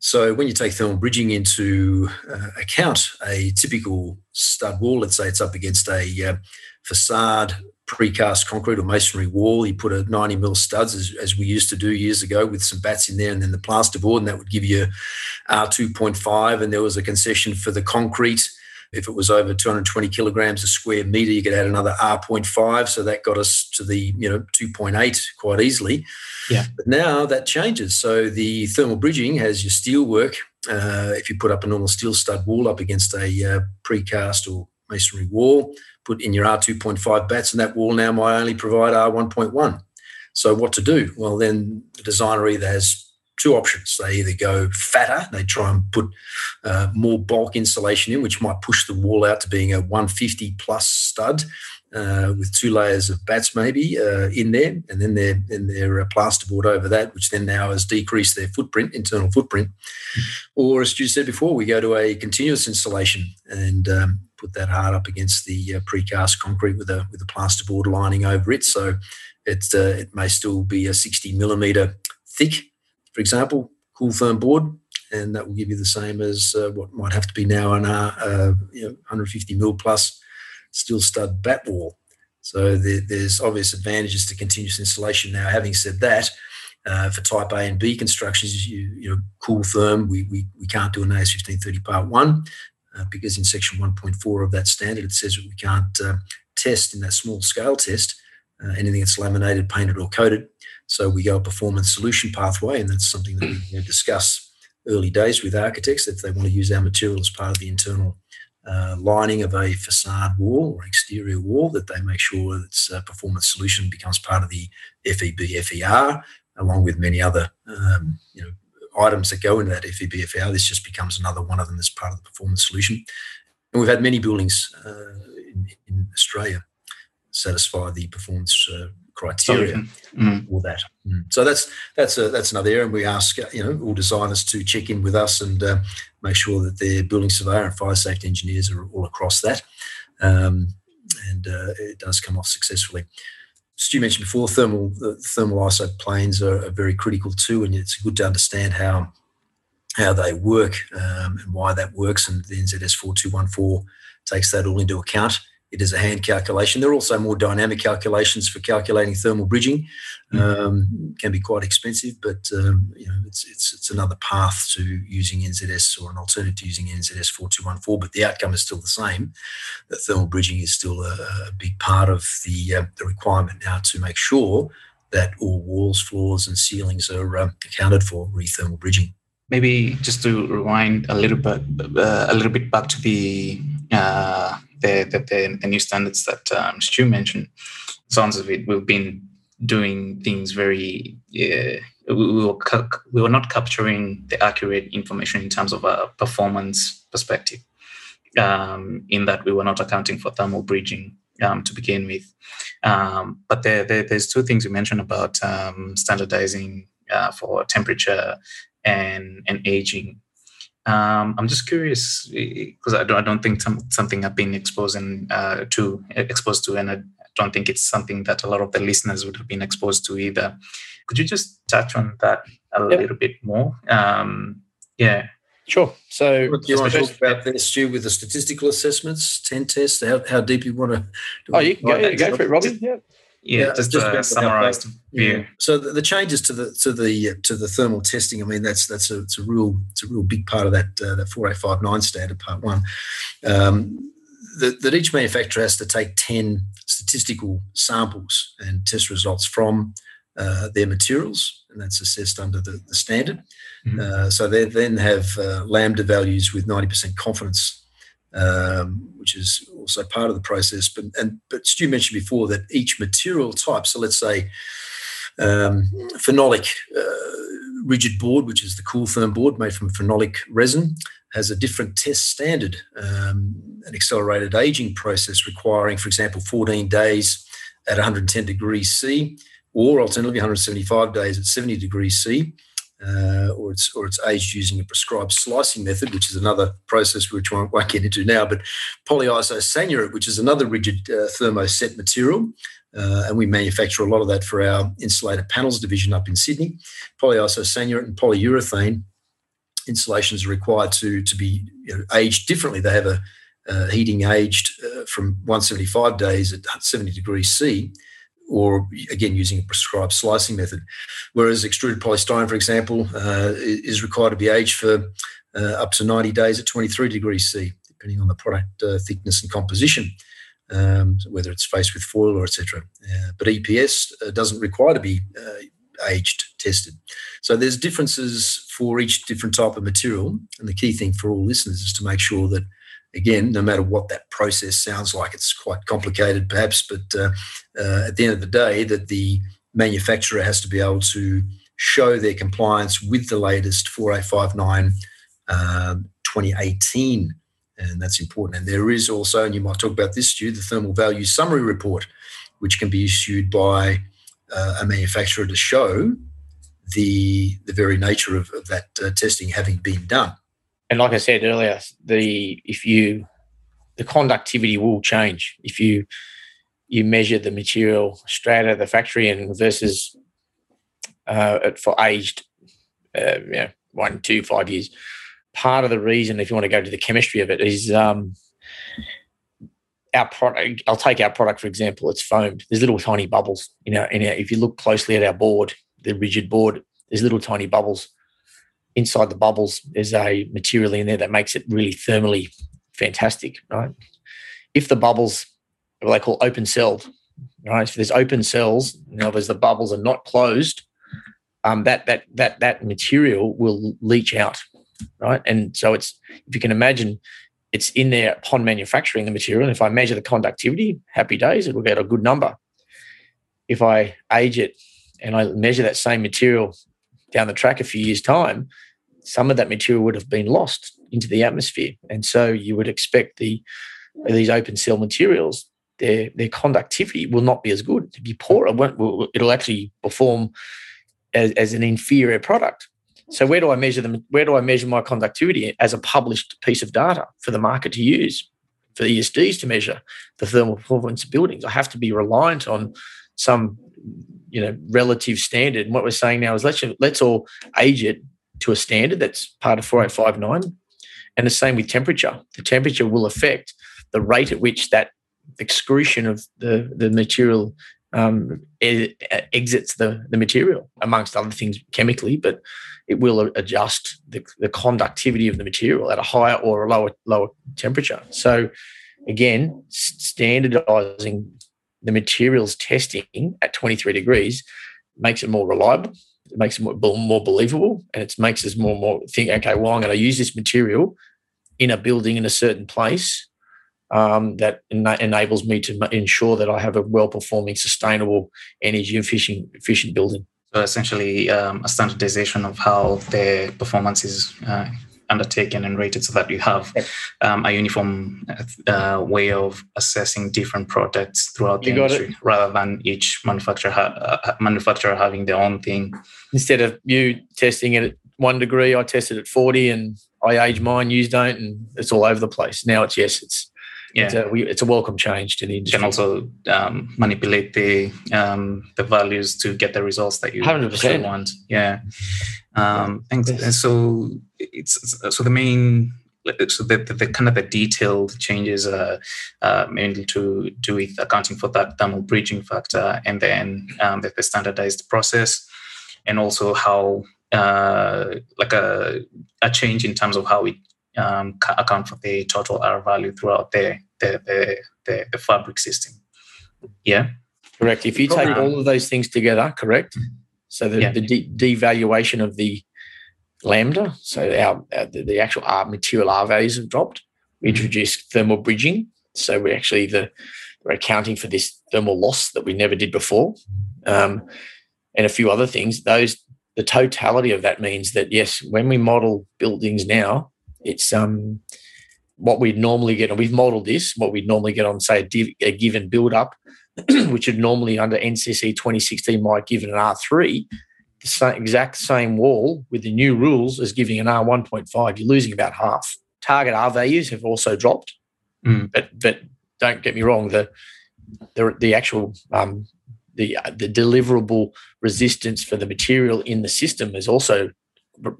So when you take thermal bridging into uh, account, a typical stud wall, let's say it's up against a uh, facade, precast concrete or masonry wall, you put a ninety mil studs, as, as we used to do years ago, with some bats in there and then the plasterboard, and that would give you R two point five, and there was a concession for the concrete. If it was over two hundred twenty kilograms a square metre, you could add another R point five, so that got us to the, you know, two point eight quite easily. Yeah. But now that changes. So the thermal bridging has your steel work. Uh, if you put up a normal steel stud wall up against a uh, precast or masonry wall, put in your R two point five bats, and that wall now might only provide R one point one. So what to do? Well, then the designer either has two options. They either go fatter, they try and put uh, more bulk insulation in, which might push the wall out to being a one fifty plus stud uh, with two layers of bats maybe uh, in there, and then their then their plasterboard over that, which then now has decreased their footprint, internal footprint. Mm-hmm. Or as Stu said before, we go to a continuous insulation and um, put that hard up against the uh, precast concrete with a with a plasterboard lining over it. So it uh, it may still be a sixty millimetre thick, for example, CoolTherm board, and that will give you the same as uh, what might have to be now an uh, you know, one fifty mil plus steel stud bat wall. So there, there's obvious advantages to continuous insulation now. Having said that, uh, for type A and B constructions, you, you know, CoolTherm, we, we we can't do an A S fifteen thirty part one uh, because in section one point four of that standard it says that we can't uh, test in that small scale test uh, anything that's laminated, painted, or coated. So we go a performance solution pathway, and that's something that we you know, discuss early days with architects if they want to use our material as part of the internal uh, lining of a facade wall or exterior wall, that they make sure that uh, performance solution becomes part of the F E B F E R, along with many other um, you know, items that go into that F E B F E R. This just becomes another one of them as part of the performance solution. And we've had many buildings uh, in, in Australia satisfy the performance uh, criteria mm. or that. Mm. So that's that's a, that's another area, and we ask you know all designers to check in with us and uh, make sure that their building surveyor and fire safety engineers are all across that, um, and uh, it does come off successfully. Stu mentioned before thermal uh, thermal iso planes are, are very critical too, and it's good to understand how how they work um, and why that works, and the N Z S four two one four takes that all into account. It is a hand calculation. There are also more dynamic calculations for calculating thermal bridging. Um, can be quite expensive, but um, you know it's, it's it's another path to using N Z S, or an alternative to using N Z S four two one four. But the outcome is still the same. That thermal bridging is still a, a big part of the uh, the requirement now to make sure that all walls, floors, and ceilings are uh, accounted for re-thermal bridging. maybe just to rewind a little bit, uh, a little bit back to the uh, the, the the new standards that um, Stu mentioned. Sounds of it, we've been doing things very. Uh, we were we were not capturing the accurate information in terms of a performance perspective. Um, in that we were not accounting for thermal bridging um, to begin with, um, but there, there there's two things you mentioned about um, standardizing uh, for temperature and and aging. Um, I'm just curious because I don't I don't think some, something I've been exposing uh, to exposed to, and I don't think it's something that a lot of the listeners would have been exposed to either. Could you just touch on that a yep. little bit more? Um, yeah. Sure. So do you want to talk about this, Stu, with the statistical assessments, ten tests, how, how deep you want to... Do oh, you can go, yeah, go for it, Robin. Yeah, yeah, yeah just, just uh, summarised view. Yeah. So the, the changes to the to the to the thermal testing. I mean, that's that's a it's a real it's a real big part of that uh, that four eight five nine standard part one. Um, that, that each manufacturer has to take ten statistical samples and test results from uh, their materials, and that's assessed under the, the standard. Mm-hmm. Uh, so they then have uh, lambda values with ninety percent confidence, um, which is also part of the process. But and but Stu mentioned before that each material type, so let's say um, phenolic uh, rigid board, which is the CoolTherm board made from phenolic resin, has a different test standard, um, an accelerated aging process requiring, for example, fourteen days at one hundred ten degrees C or alternatively one hundred seventy-five days at seventy degrees C. Uh, or it's or it's aged using a prescribed slicing method, which is another process which I won't get into now, but polyisocyanates, which is another rigid uh, thermoset material, uh, and we manufacture a lot of that for our insulator panels division up in Sydney. Polyisocyanates and polyurethane insulations are required to, to be you know, aged differently. They have a uh, heating aged uh, from one hundred seventy-five days at seventy degrees C, or again using a prescribed slicing method, whereas extruded polystyrene, for example, uh, is required to be aged for uh, up to ninety days at twenty-three degrees C, depending on the product uh, thickness and composition, um, whether it's faced with foil or et cetera. Uh, but E P S uh, doesn't require to be uh, aged, tested. So there's differences for each different type of material, and the key thing for all listeners is to make sure that, again, no matter what that process sounds like, it's quite complicated perhaps, but uh, uh, at the end of the day, that the manufacturer has to be able to show their compliance with the latest four eight five nine um, twenty eighteen, and that's important. And there is also, and you might talk about this, Stu, the Thermal Value Summary Report, which can be issued by uh, a manufacturer to show the, the very nature of, of that uh, testing having been done. And like I said earlier, the if you the conductivity will change if you you measure the material straight out of the factory and versus uh, for aged uh, you know, one, two, five years. Part of the reason, if you want to go to the chemistry of it, is um, our product. I'll take our product for example. It's foamed. There's little tiny bubbles. You know, and if you look closely at our board, the rigid board, there's little tiny bubbles. Inside the bubbles, there's a material in there that makes it really thermally fantastic, right? If the bubbles are what they call open-celled, right? So there's open cells, you know, there's the bubbles are not closed, um, that that that that material will leach out, right? And so it's, if you can imagine, it's in there upon manufacturing the material. And if I measure the conductivity, happy days, it will get a good number. If I age it and I measure that same material down the track a few years' time, some of that material would have been lost into the atmosphere. And so you would expect the these open cell materials, their their conductivity will not be as good. It'll be poorer. It'll actually perform as, as an inferior product. So where do I measure them? Where do I measure my conductivity as a published piece of data for the market to use, for the E S Ds to measure the thermal performance of buildings? I have to be reliant on some, you know, relative standard. And what we're saying now is let's let's all age it to a standard that's part of four eight five nine. And the same with temperature. The temperature will affect the rate at which that excretion of the, the material um, e- exits the, the material, amongst other things chemically, but it will adjust the, the conductivity of the material at a higher or a lower, lower temperature. So, again, standardising the materials testing at twenty-three degrees makes it more reliable. It makes it more, more believable, and it makes us more more think, okay, well, I'm going to use this material in a building in a certain place um, that ena- enables me to ensure that I have a well-performing, sustainable, energy-efficient efficient building. So essentially um, a standardisation of how their performance is uh, undertaken and rated, so that you have um, a uniform uh, way of assessing different products throughout the industry, it. rather than each manufacturer ha- uh, manufacturer having their own thing. Instead of you testing it at one degree, I test it at forty and I age mine, you don't, and it's all over the place. Now it's, yes, it's Yeah, it's a, we, it's a welcome change to the industry. You can also um, manipulate the um, the values to get the results that you one hundred percent want. Yeah, um, and, yes. and so it's so the main so the, the, the kind of the detailed changes are uh, mainly to do with accounting for that thermal bridging factor, and then um, the, the standardized process, and also how uh, like a a change in terms of how it. Um, account for the total R value throughout the the, the, the, the fabric system. Yeah, correct. If you take um, all of those things together, correct. So the, yeah. the de- devaluation of the lambda, so our, our the, the actual R material R values have dropped. We introduced thermal bridging, so we actually the we're accounting for this thermal loss that we never did before, um, and a few other things. Those the totality of that means that yes, when we model buildings now. It's um, what we'd normally get, and we've modelled this, what we'd normally get on, say, a, div, a given build-up, which would normally under N C C twenty sixteen might give it an R three, the same, exact same wall with the new rules as giving an R one point five. You're losing about half. Target R values have also dropped, mm. but but don't get me wrong, the the, the actual um, the the deliverable resistance for the material in the system is also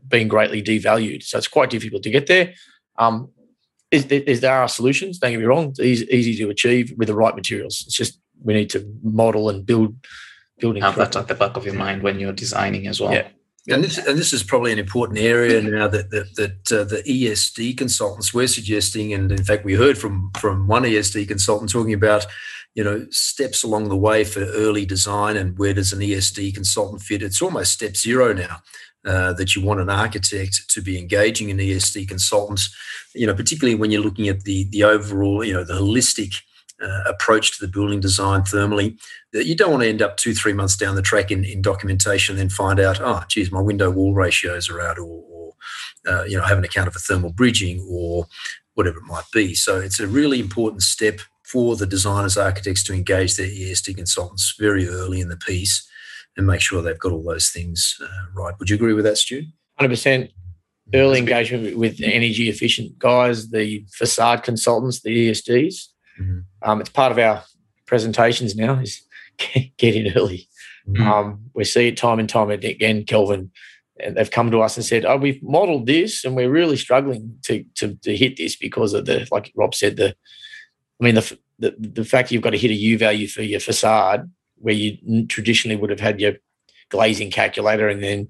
being greatly devalued, so it's quite difficult to get there. Um, is, is there are solutions? Don't get me wrong; it's easy, easy to achieve with the right materials. It's just we need to model and build building. Have that at the back of your mind when you're designing as well. Yeah, and this and this is probably an important area now that that, that uh, the E S D consultants were suggesting, and in fact we heard from from one E S D consultant talking about. You know, steps along the way for early design and where does an E S D consultant fit? It's almost step zero now uh, that you want an architect to be engaging an E S D consultant, you know, particularly when you're looking at the the overall, you know, the holistic uh, approach to the building design thermally, that you don't want to end up two, three months down the track in, in documentation and then find out, oh, geez, my window wall ratios are out or, or uh, you know, have an account for thermal bridging or whatever it might be. So it's a really important step for the designers, architects to engage their E S D consultants very early in the piece and make sure they've got all those things uh, right. Would you agree with that, Stu? one hundred percent early engagement with energy-efficient guys, the facade consultants, the E S Ds. Mm-hmm. Um, it's part of our presentations now is get in early. Mm-hmm. Um, we see it time and time again, Kelvin, and they've come to us and said, oh, we've modelled this and we're really struggling to, to, to hit this because of the, like Rob said, the, I mean, the, the the fact you've got to hit a U value for your facade where you traditionally would have had your glazing calculator and then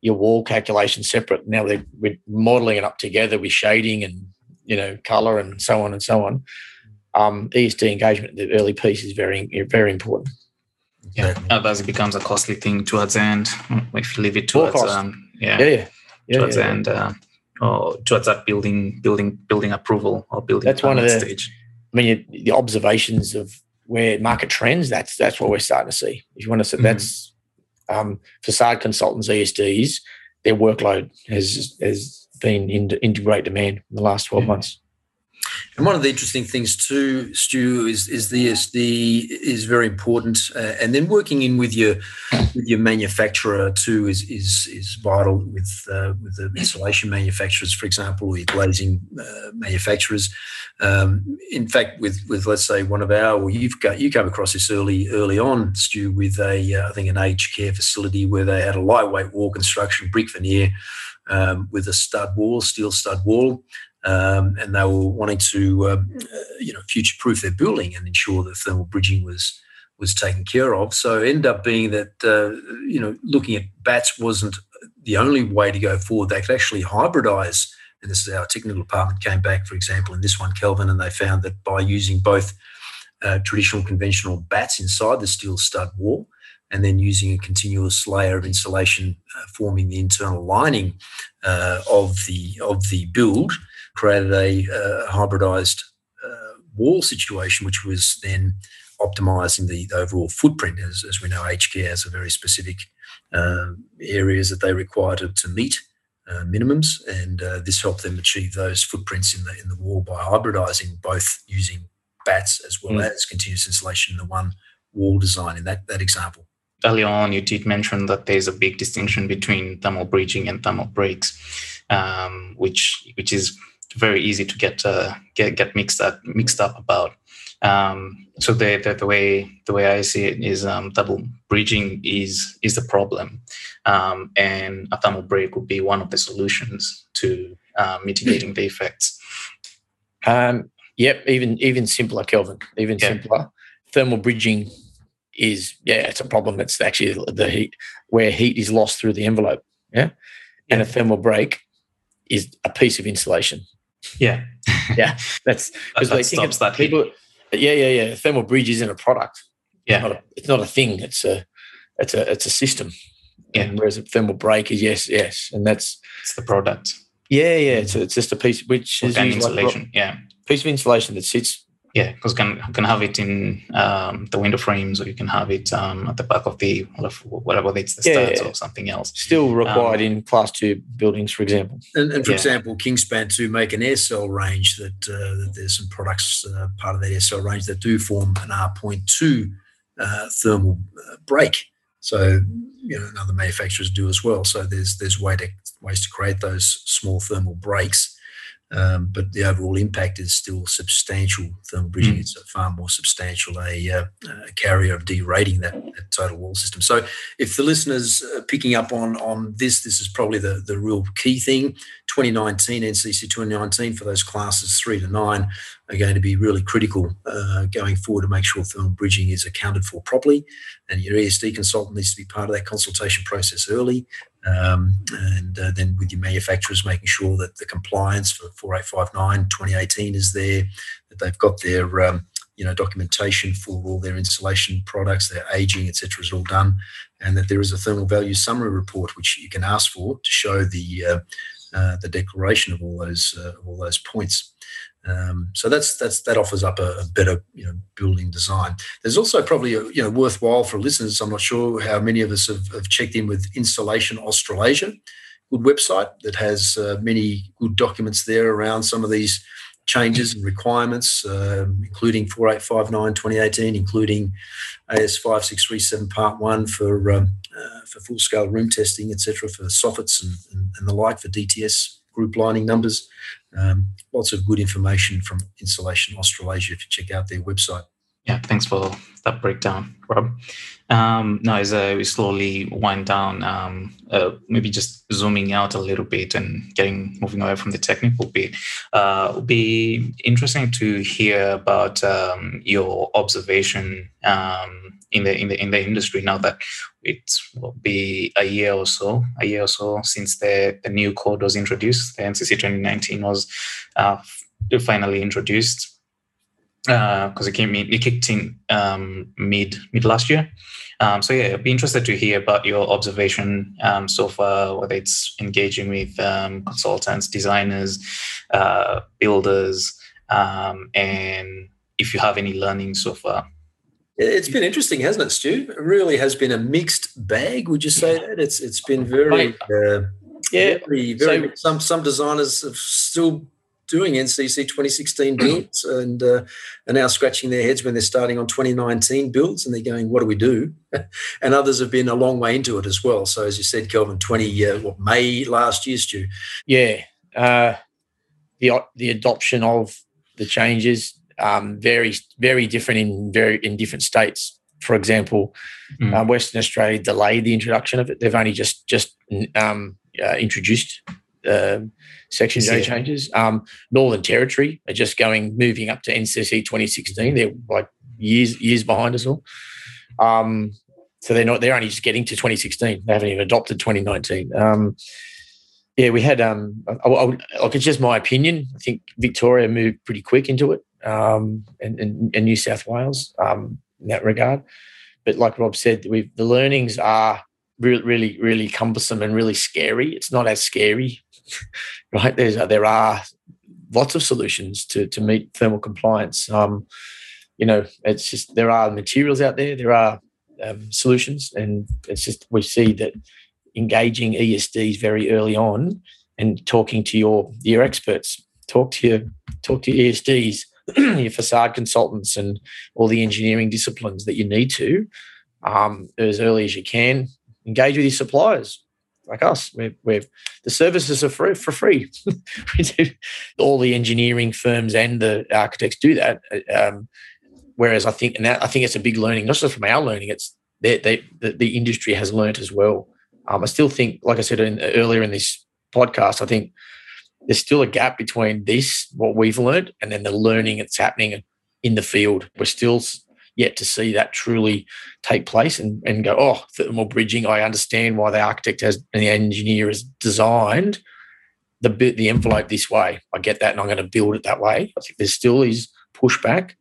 your wall calculation separate. Now they're, we're modelling it up together with shading and, you know, colour and so on and so on. Um, E S D engagement, the early piece is very, very important. Yeah, otherwise it becomes a costly thing towards the end. If you leave it towards, um, yeah, yeah, yeah, yeah, towards yeah, the end, yeah. uh, or towards that building, building, building approval or building. That's one of the stage. I mean, the observations of where market trends, that's that's what we're starting to see. If you want to say mm-hmm. that's um, facade consultants, E S Ds, their workload has has been in, in great demand in the last twelve yeah. months. And one of the interesting things too, Stu, is is the E S D is very important, uh, and then working in with your with your manufacturer too is is is vital with uh, with the insulation manufacturers, for example, or your glazing uh, manufacturers. Um, in fact, with with let's say one of our, well, you've got you came across this early early on, Stu, with a uh, I think an aged care facility where they had a lightweight wall construction brick veneer um, with a stud wall, steel stud wall. Um, and they were wanting to, uh, you know, future-proof their building and ensure that thermal bridging was was taken care of. So it ended up being that, uh, you know, looking at bats wasn't the only way to go forward. They could actually hybridise, and this is our technical department came back, for example, in this one, Kelvin, and they found that by using both uh, traditional conventional bats inside the steel stud wall, and then using a continuous layer of insulation uh, forming the internal lining uh, of the of the build, created a uh, hybridised uh, wall situation, which was then optimising the, the overall footprint. As, as we know, aged care has a very specific uh, areas that they require to, to meet uh, minimums, and uh, this helped them achieve those footprints in the in the wall by hybridising, both using bats as well mm. as continuous insulation in the one wall design in that, that example. Earlier on, you did mention that there's a big distinction between thermal bridging and thermal breaks, um, which which is very easy to get uh, get get mixed up mixed up about. Um, so the, the the way the way I see it is um, thermal bridging is is the problem, um, and a thermal break would be one of the solutions to uh, mitigating the effects. Um, yep, even even simpler, Kelvin. Even yep. simpler. Thermal bridging is, yeah, it's a problem. It's actually the heat, where heat is lost through the envelope, yeah? yeah. And a thermal break is a piece of insulation. Yeah. yeah, that's... that that stops that people, heat. Yeah, yeah, yeah. Thermal bridge isn't a product. Yeah. It's not a, it's not a thing. It's a it's a, it's a system. Yeah. And whereas a thermal break is, yes, yes. And that's... It's the product. Yeah, yeah. It's, it's just a piece, which is... insulation, like, yeah. Piece of insulation that sits... Yeah, because you can, can have it in um, the window frames, or you can have it um, at the back of the, whatever it's the yeah, studs yeah. or something else. Still required um, in class two buildings, for example. And, and for yeah. example, Kingspan two make an air cell range that, uh, that there's some products, uh, part of that air cell range, that do form an R point two uh, thermal uh, break. So, you know, and other manufacturers do as well. So there's there's way to, ways to create those small thermal breaks. Um, but the overall impact is still substantial. Thermal bridging mm. is a far more substantial a, uh, a carrier of derating that, that total wall system. So if the listeners are picking up on, on this, this is probably the, the real key thing. twenty nineteen, N C C twenty nineteen, for those classes three to nine, are going to be really critical uh, going forward to make sure thermal bridging is accounted for properly, and your E S D consultant needs to be part of that consultation process early. Um, and uh, then with your manufacturers, making sure that the compliance for four eight five nine twenty eighteen is there, that they've got their um, you know documentation for all their insulation products, their aging, et cetera, is all done, and that there is a thermal value summary report which you can ask for to show the uh, uh, the declaration of all those uh, all those points. Um, so that's that's that offers up a, a better you know building design. There's also probably a, you know worthwhile for listeners. I'm not sure how many of us have, have checked in with Insulation Australasia, good website that has uh, many good documents there around some of these changes and requirements, um, including four eight five nine twenty eighteen, including A S five six three seven Part One for um, uh, for full scale room testing, et cetera, for soffits and, and, and the like, for D T S group lining numbers. Um, lots of good information from Insulation Australasia if you check out their website. Yeah, thanks for that breakdown, Rob. Um, now, as uh, we slowly wind down, um, uh, maybe just zooming out a little bit and getting moving away from the technical bit, uh, it would be interesting to hear about um, your observation um, in the in the in the industry now that it will be a year or so, a year or so since the, the new code was introduced. The N C C twenty nineteen was uh, finally introduced. Because uh, it came in, it kicked in um, mid mid last year, um, so yeah, I'd be interested to hear about your observation um, so far. Whether it's engaging with um, consultants, designers, uh, builders, um, and if you have any learning so far. It's been interesting, hasn't it, Stu? It really has been a mixed bag. Would you say yeah. that it's it's been very uh, yeah very, very so, some some designers have still. Doing N C C twenty sixteen builds and uh, are now scratching their heads when they're starting on twenty nineteen builds, and they're going, what do we do? And others have been a long way into it as well. So as you said, Kelvin, twenty uh, what May last year, Stu? Yeah, uh, the the adoption of the changes um, very very different in very in different states. For example, mm. uh, Western Australia delayed the introduction of it. They've only just just um, uh, introduced. Uh, Section J yeah. changes. Um, Northern Territory are just going, moving up to N C C twenty sixteen. They're like years years behind us all. Um, so they're not. They're only just getting to twenty sixteen. They haven't even adopted twenty nineteen. Um, yeah, we had. Um, I, I, like it's just my opinion. I think Victoria moved pretty quick into it, um, and, and, and New South Wales um, in that regard. But like Rob said, we've, the learnings are really, really, really cumbersome and really scary. It's not as scary, right? There's, there are lots of solutions to, to meet thermal compliance. Um, you know, it's just there are materials out there, there are um, solutions, and it's just we see that engaging E S Ds very early on and talking to your your experts, talk to your talk to your E S Ds, your facade consultants, and all the engineering disciplines that you need to um, as early as you can. Engage with your suppliers like us. We're, we're, the services are free, for free. We do. All the engineering firms and the architects do that. Um, whereas I think, and that, I think it's a big learning, not just from our learning, it's they, they, the, the industry has learnt as well. Um, I still think, like I said in, earlier in this podcast, I think there's still a gap between this, what we've learnt, and then the learning that's happening in the field. We're still yet to see that truly take place and, and go, oh, thermal bridging, I understand why the architect has and the engineer has designed the the envelope this way. I get that and I'm going to build it that way. I think there still is pushback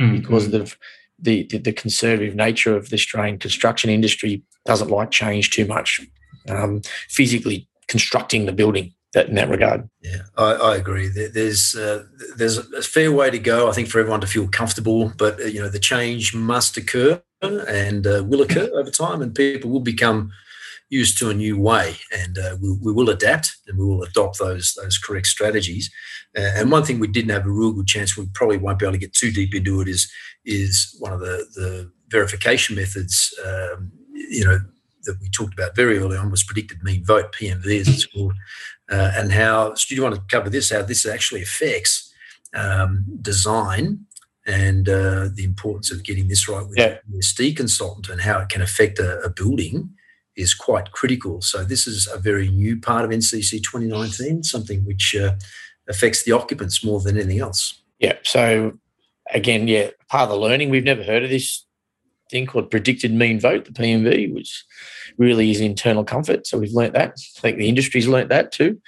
mm-hmm. because of the, the, the conservative nature of the Australian construction industry doesn't like change too much, um, physically constructing the building. That in that regard, yeah, I, I agree. There's uh, there's a fair way to go, I think, for everyone to feel comfortable. But uh, you know, the change must occur and uh, will occur over time, and people will become used to a new way, and uh, we, we will adapt and we will adopt those those correct strategies. Uh, and one thing we didn't have a real good chance, we probably won't be able to get too deep into it, is is one of the the verification methods. Um, you know. That we talked about very early on was predicted mean vote, P M V as it's called, uh, and how, Stu, do you want to cover this, how this actually affects um, design and uh, the importance of getting this right with yeah. an E S D consultant and how it can affect a, a building is quite critical. So this is a very new part of N C C twenty nineteen, something which uh, affects the occupants more than anything else. Yeah, so again, yeah, part of the learning, we've never heard of this thing called predicted mean vote, the P M V, which really is internal comfort. So we've learnt that. I think the industry's learnt that too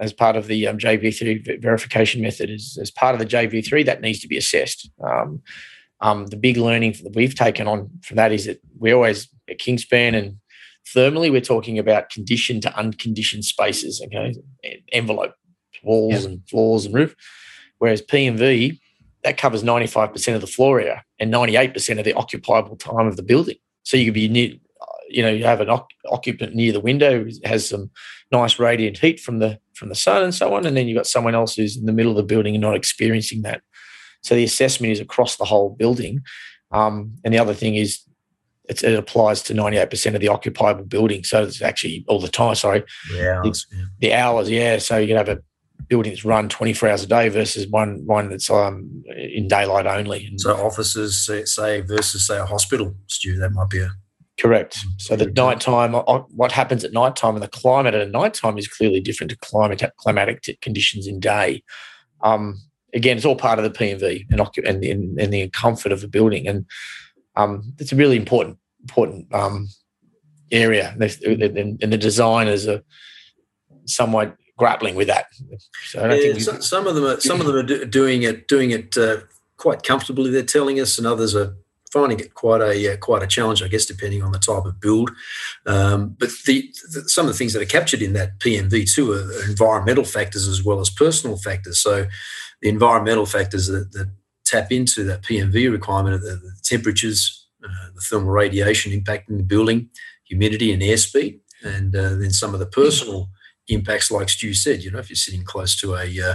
as part of the um, J V three verification method. As, as part of the J V three, that needs to be assessed. Um, um, the big learning that we've taken on from that is that we always, at Kingspan and thermally, we're talking about conditioned to unconditioned spaces, okay, envelope, walls yeah. and floors and roof, whereas P M V, that covers ninety-five percent of the floor area and ninety-eight percent of the occupiable time of the building. So you could be near, you know, you have an occupant near the window who has some nice radiant heat from the from the sun and so on, and then you've got someone else who's in the middle of the building and not experiencing that. So the assessment is across the whole building. Um, and the other thing is it's, it applies to ninety-eight percent of the occupiable building. So it's actually all the time, sorry. The hours. The, yeah. the hours, yeah. So you can have a building that's run twenty-four hours a day versus one one that's um, in daylight only. And so offices, say, versus, say, a hospital, Stu, that might be a... Correct. So the nighttime, what happens at nighttime and the climate at nighttime is clearly different to climate, climatic conditions in day. Um, again, it's all part of the P M V and, and, the, and the comfort of the building. And um, it's a really important important um, area. And the designers are somewhat grappling with that. So I don't yeah, think some, some of them are some of them are do, doing it doing it uh, quite comfortably, they're telling us, and others are finding it quite a uh, quite a challenge, I guess, depending on the type of build. Um, but the, the some of the things that are captured in that P M V too are, are environmental factors as well as personal factors. So the environmental factors that, that tap into that P M V requirement are the, the temperatures, uh, the thermal radiation impacting the building, humidity and airspeed, and uh, then some of the personal impacts, like Stu said. You know, if you're sitting close to a uh,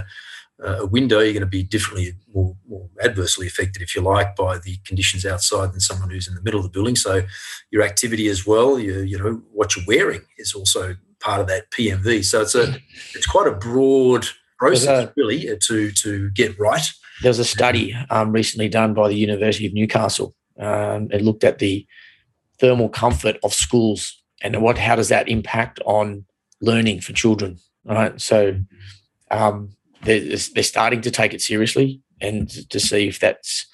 a window, you're going to be differently, more, more adversely affected, if you like, by the conditions outside than someone who's in the middle of the building. So your activity as well, you, you know, what you're wearing is also part of that P M V. So it's a it's quite a broad process, a, really, to to get right. There was a study um, recently done by the University of Newcastle. Um, it looked at the thermal comfort of schools and what how does that impact on learning for children, right? So um, they're, they're starting to take it seriously and to see if that's,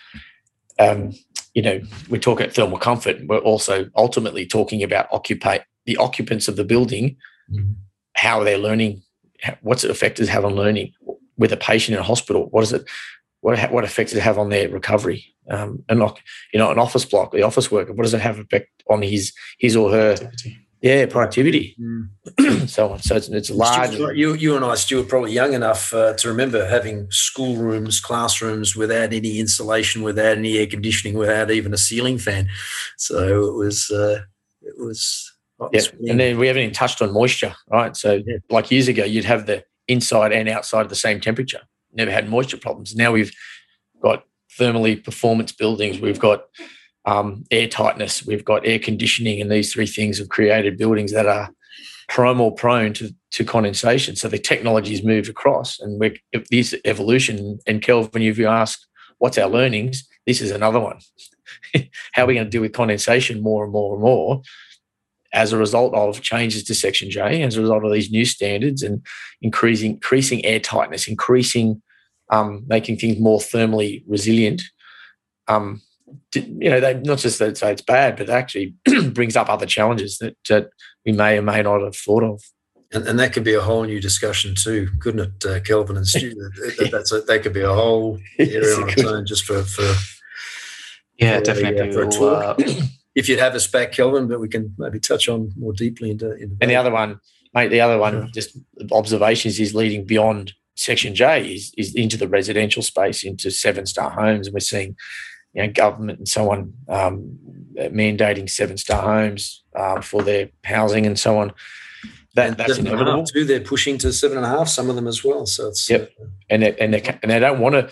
um, you know, we're talking about thermal comfort. And we're also ultimately talking about occupy the occupants of the building, mm-hmm. how are they learning, what's it affect is having learning with a patient in a hospital. What is it? what what effect does it have on their recovery? Um, and like, you know, an office block, the office worker, what does it have effect on his his or her productivity? Yeah, productivity. Mm. so so it's, it's large. Stuart, you you and I, Stuart, probably young enough uh, to remember having schoolrooms, classrooms without any insulation, without any air conditioning, without even a ceiling fan. So it was uh, it was. Yeah, and then we haven't even touched on moisture, right? So yeah. Like years ago, you'd have the inside and outside at the same temperature. Never had moisture problems. Now we've got thermally performance buildings. We've got um, air tightness. We've got air conditioning, and these three things have created buildings that are primal prone to, to condensation. So the technology's moved across, and we're, if this evolution, and Kelvin, if you ask what's our learnings, this is another one. How are we going to deal with condensation more and more and more as a result of changes to Section J, as a result of these new standards and increasing increasing air tightness, increasing, um, making things more thermally resilient. Um, you know, they, not just that say it's bad, but it actually brings up other challenges that, that we may or may not have thought of. And, and that could be a whole new discussion too, couldn't it, uh, Kelvin and Stu? yeah. That's a, that could be a whole area on its own just for, for yeah, for, definitely yeah, for a talk. Uh, If you'd have us back, Kelvin, but we can maybe touch on more deeply into, into and the other one, mate, the other one, yeah. just observations is leading beyond Section J is, is into the residential space, into seven-star homes. And we're seeing, you know, government and so on um, mandating seven-star homes uh, for their housing and so on. That, that's inevitable. Too, they're pushing to seven and a half, some of them as well. So it's yep. uh, and they, and they and they don't want to.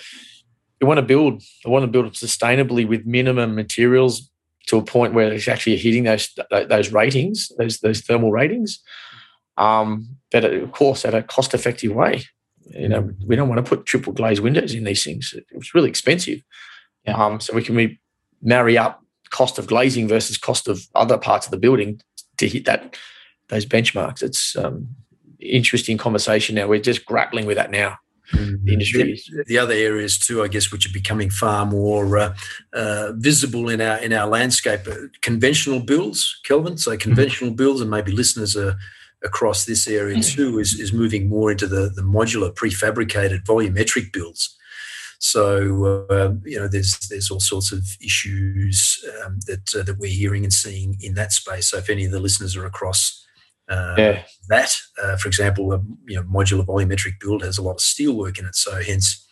They want to build. They want to build sustainably with minimum materials, to a point where it's actually hitting those those ratings, those those thermal ratings, um, but of course at a cost-effective way. You know, we don't want to put triple glazed windows in these things. It's really expensive. Yeah. Um, so we can we marry up cost of glazing versus cost of other parts of the building to hit that those benchmarks. It's um, interesting conversation now. We're just grappling with that now. Mm-hmm. The industry. The, the other areas too, I guess, which are becoming far more uh, uh, visible in our in our landscape, uh, conventional builds, Kelvin. So conventional mm-hmm. builds, and maybe listeners are across this area mm-hmm. too, is is moving more into the the modular, prefabricated, volumetric builds. So uh, you know, there's there's all sorts of issues um, that uh, that we're hearing and seeing in that space. So if any of the listeners are across. Uh, yeah. That, uh, for example, a you know, modular volumetric build has a lot of steelwork in it, so hence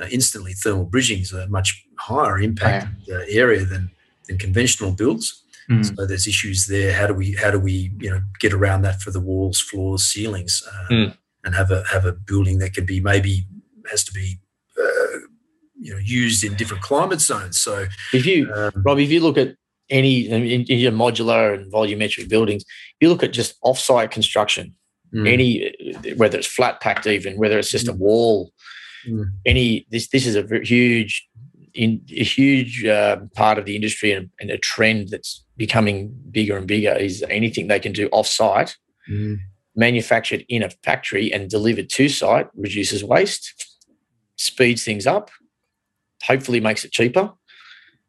uh, instantly thermal bridging is a much higher impact yeah. uh, area than than conventional builds. Mm. So there's issues there. How do we how do we you know get around that for the walls, floors, ceilings, uh, mm. and have a have a building that could be maybe has to be uh, you know used in different climate zones. So if you, um, Rob, if you look at any in, in your modular and volumetric buildings, if you look at just off-site construction, mm. any whether it's flat packed, even whether it's just mm. a wall, mm. any this this is a huge in a huge uh, part of the industry and, and a trend that's becoming bigger and bigger is anything they can do off-site, mm. manufactured in a factory and delivered to site reduces waste, speeds things up, hopefully makes it cheaper.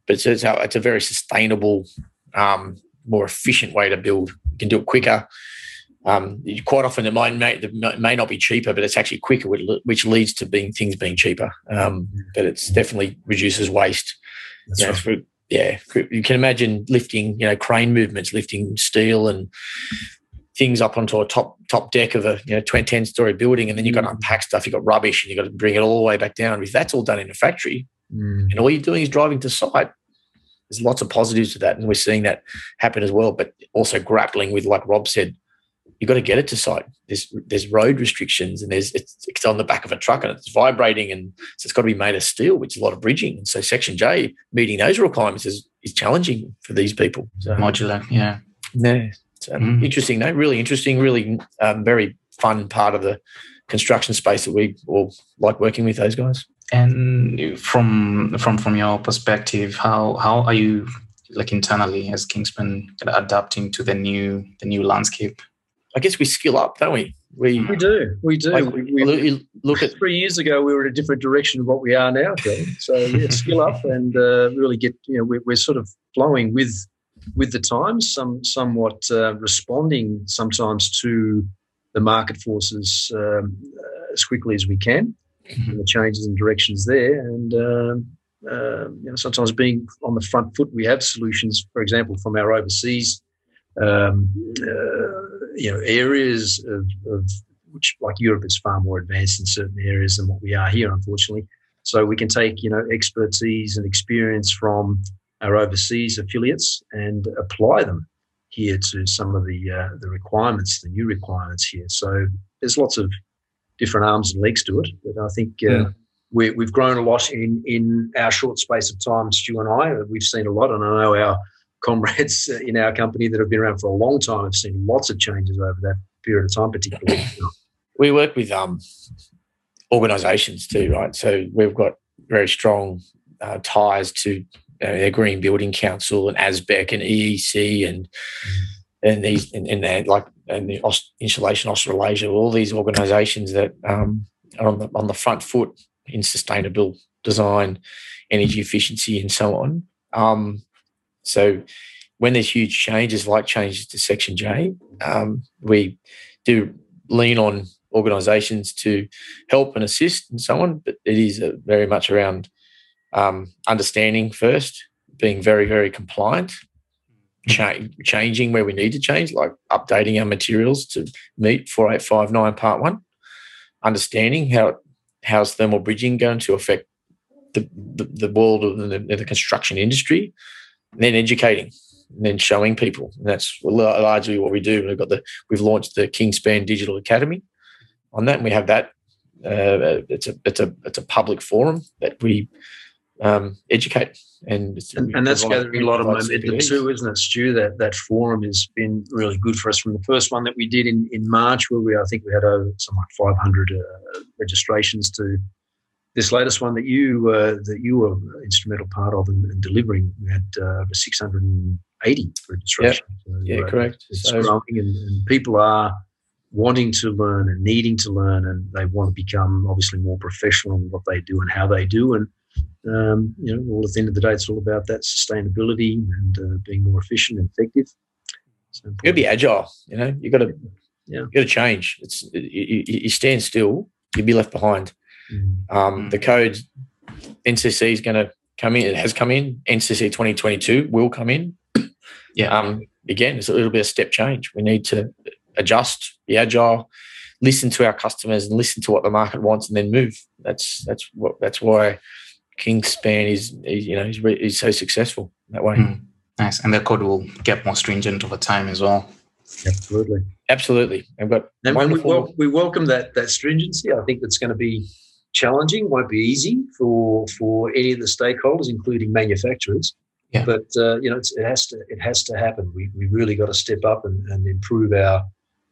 But it's a, it's a very sustainable, um, more efficient way to build. You can do it quicker. Um, quite often it might, may, it may not be cheaper, but it's actually quicker, which leads to being things being cheaper. Um, but it's definitely reduces waste. That's you know, right. through, yeah, you can imagine lifting, you know, crane movements, lifting steel and things up onto a top top deck of a you know ten-story building, and then you've got to unpack stuff, you've got rubbish, and you've got to bring it all the way back down. If that's all done in a factory, Mm. and all you're doing is driving to site. There's lots of positives to that, and we're seeing that happen as well, but also grappling with, like Rob said, you've got to get it to site. There's there's road restrictions, and there's it's, it's on the back of a truck, and it's vibrating, and so it's got to be made of steel, which is a lot of bridging. And so Section J, meeting those requirements is, is challenging for these people. So, modular, yeah. Yeah. So mm. Interesting, though. Really interesting, really um, very fun part of the construction space that we all like working with those guys. And from from from your perspective, how how are you like internally as Kingspan adapting to the new the new landscape? I guess we skill up, don't we? We we do we do. Like, we, we, look at three years ago, we were in a different direction of what we are now. So yeah, skill up and uh, really get you know we're, we're sort of flowing with with the times, some somewhat uh, responding sometimes to the market forces um, uh, as quickly as we can. and the changes and directions there. And um, uh, you know, sometimes being on the front foot, we have solutions, for example, from our overseas um, uh, you know, areas of, of which, like Europe, is far more advanced in certain areas than what we are here, unfortunately. So we can take, you know, expertise and experience from our overseas affiliates and apply them here to some of the uh, the requirements, the new requirements here. So there's lots of different arms and legs to it. But I think uh, yeah. we, we've grown a lot in, in our short space of time, Stu and I. We've seen a lot, and I know our comrades in our company that have been around for a long time have seen lots of changes over that period of time, particularly. We work with um, organisations too, right? So we've got very strong uh, ties to uh, the Green Building Council and ASBEC and E E C and mm. and these and, and they're like and the Aus- Insulation Australasia, all these organisations that um, are on the on the front foot in sustainable design, energy efficiency, and so on. Um, so when there's huge changes, like changes to Section J, um, we do lean on organisations to help and assist and so on, but it is very much around um, understanding first, being very, very compliant, cha- changing where we need to change, like updating our materials to meet four eight five nine Part one, understanding how how's thermal bridging going to affect the, the, the world of the, the construction industry, and then educating. And then showing people, and that's largely what we do. We've got the we've launched the Kingspan Digital Academy on that, and we have that. Uh, it's a it's a it's a public forum that we um, educate, and and, and that's gathering a lot of momentum too, isn't it, Stu? That that forum has been really good for us. From the first one that we did in, in March, where we I think we had over some like five hundred uh, registrations to. This latest one that you uh, that you were an instrumental part of and, and delivering, we had uh, over six hundred eighty registrations. Yep. So, yeah, uh, correct. It's so, growing, and, and people are wanting to learn and needing to learn, and they want to become obviously more professional in what they do and how they do. And um, you know, well, at the end of the day, it's all about that sustainability and uh, being more efficient and effective. So you got to be agile. You know, you got to yeah. you got to change. It's you, you stand still, you'd be left behind. Mm-hmm. Um, the code N C C is going to come in. It has come in. N C C twenty twenty-two will come in. Yeah. Um, again, it's a little bit of step change. We need to adjust, be agile, listen to our customers, and listen to what the market wants, and then move. That's that's what that's why Kingspan is, is you know is, re, is so successful that way. Mm, nice, and the code will get more stringent over time as well. Absolutely, absolutely. I've got and wonderful. We, wel- we welcome that that stringency. I think that's going to be challenging, won't be easy for for any of the stakeholders, including manufacturers. Yeah. But uh, you know, it's, it has to it has to happen. We we really got to step up and, and improve our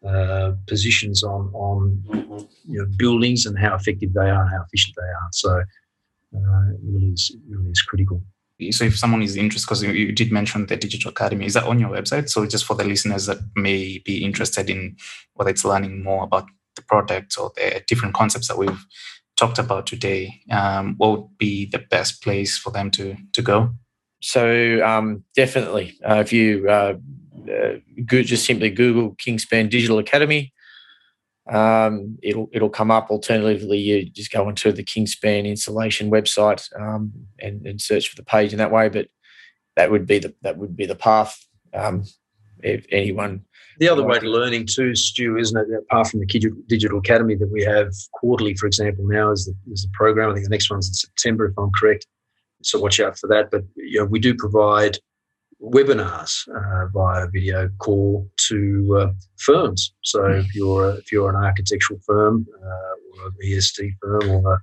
uh, positions on on mm-hmm. you know, buildings and how effective they are and how efficient they are. So uh, it really is it really is critical. So if someone is interested, because you did mention the Digital Academy, is that on your website? So just for the listeners that may be interested in whether it's learning more about the product or the different concepts that we've talked about today, um, what would be the best place for them to to go? So um, definitely, uh, if you uh, uh, go, just simply Google Kingspan Digital Academy, um, it'll it'll come up. Alternatively, you just go onto the Kingspan Insulation website um, and, and search for the page in that way. But that would be the that would be the path. Um, if anyone. The other way to learning too, Stu, isn't it? Apart from the Digital Academy that we have quarterly, for example, now is the, is the program. I think the next one's in September, if I'm correct. So watch out for that. But you know, we do provide webinars uh, via video call to uh, firms. So mm. if you're a, if you're an architectural firm uh, or an E S D firm or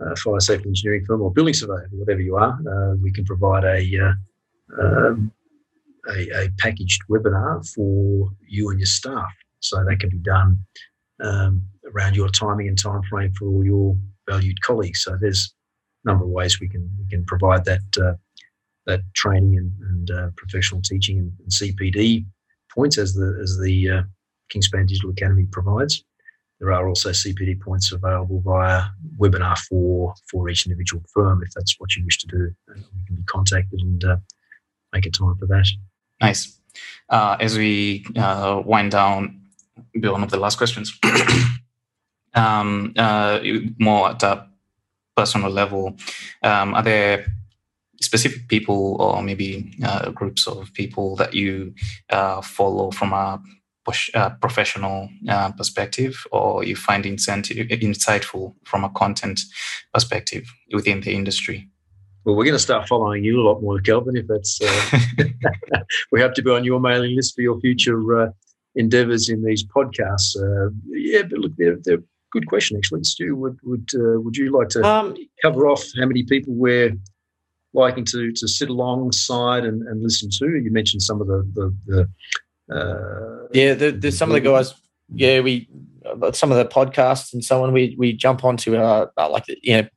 a, a fire safety engineering firm or building surveyor, whatever you are, uh, we can provide a uh, um, A, a packaged webinar for you and your staff. So that can be done um, around your timing and time frame for all your valued colleagues. So there's a number of ways we can we can provide that uh, that training and, and uh, professional teaching and, and C P D points as the as the uh, Kingspan Digital Academy provides. There are also C P D points available via webinar for for each individual firm if that's what you wish to do. Uh, you can be contacted and uh, make a time for that. Nice. Uh, as we uh, wind down, be one of the last questions. um, uh, more at a personal level, um, are there specific people or maybe uh, groups of people that you uh, follow from a uh, professional uh, perspective, or you find insightful from a content perspective within the industry? Well, we're going to start following you a lot more, Kelvin, if that's... Uh, we have to be on your mailing list for your future uh, endeavours in these podcasts. Uh, yeah, but look, they're, they're good question, actually. Stu, would would uh, would you like to um, cover off how many people we're liking to to sit alongside and, and listen to? You mentioned some of the... the, the uh, yeah, the, the, some of the guys... Yeah, we some of the podcasts and so on, we, we jump onto our... our like, you know,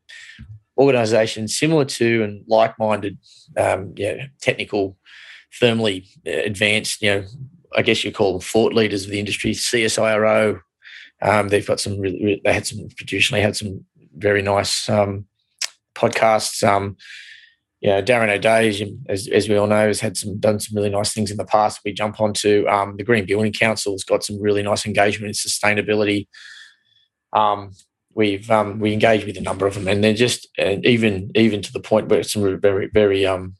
organisations similar to and like-minded, um, yeah, technical, firmly advanced, you know, I guess you call them thought leaders of the industry, C S I R O. Um, they've got some really, they had some, traditionally had some very nice um, podcasts. Um, you know, Darren O'Day, as, as we all know, has had some, done some really nice things in the past. We jump onto um, the Green Building Council's got some really nice engagement in sustainability. Um, We've um, we engage with a number of them, and they're just uh, even even to the point where it's some very very um,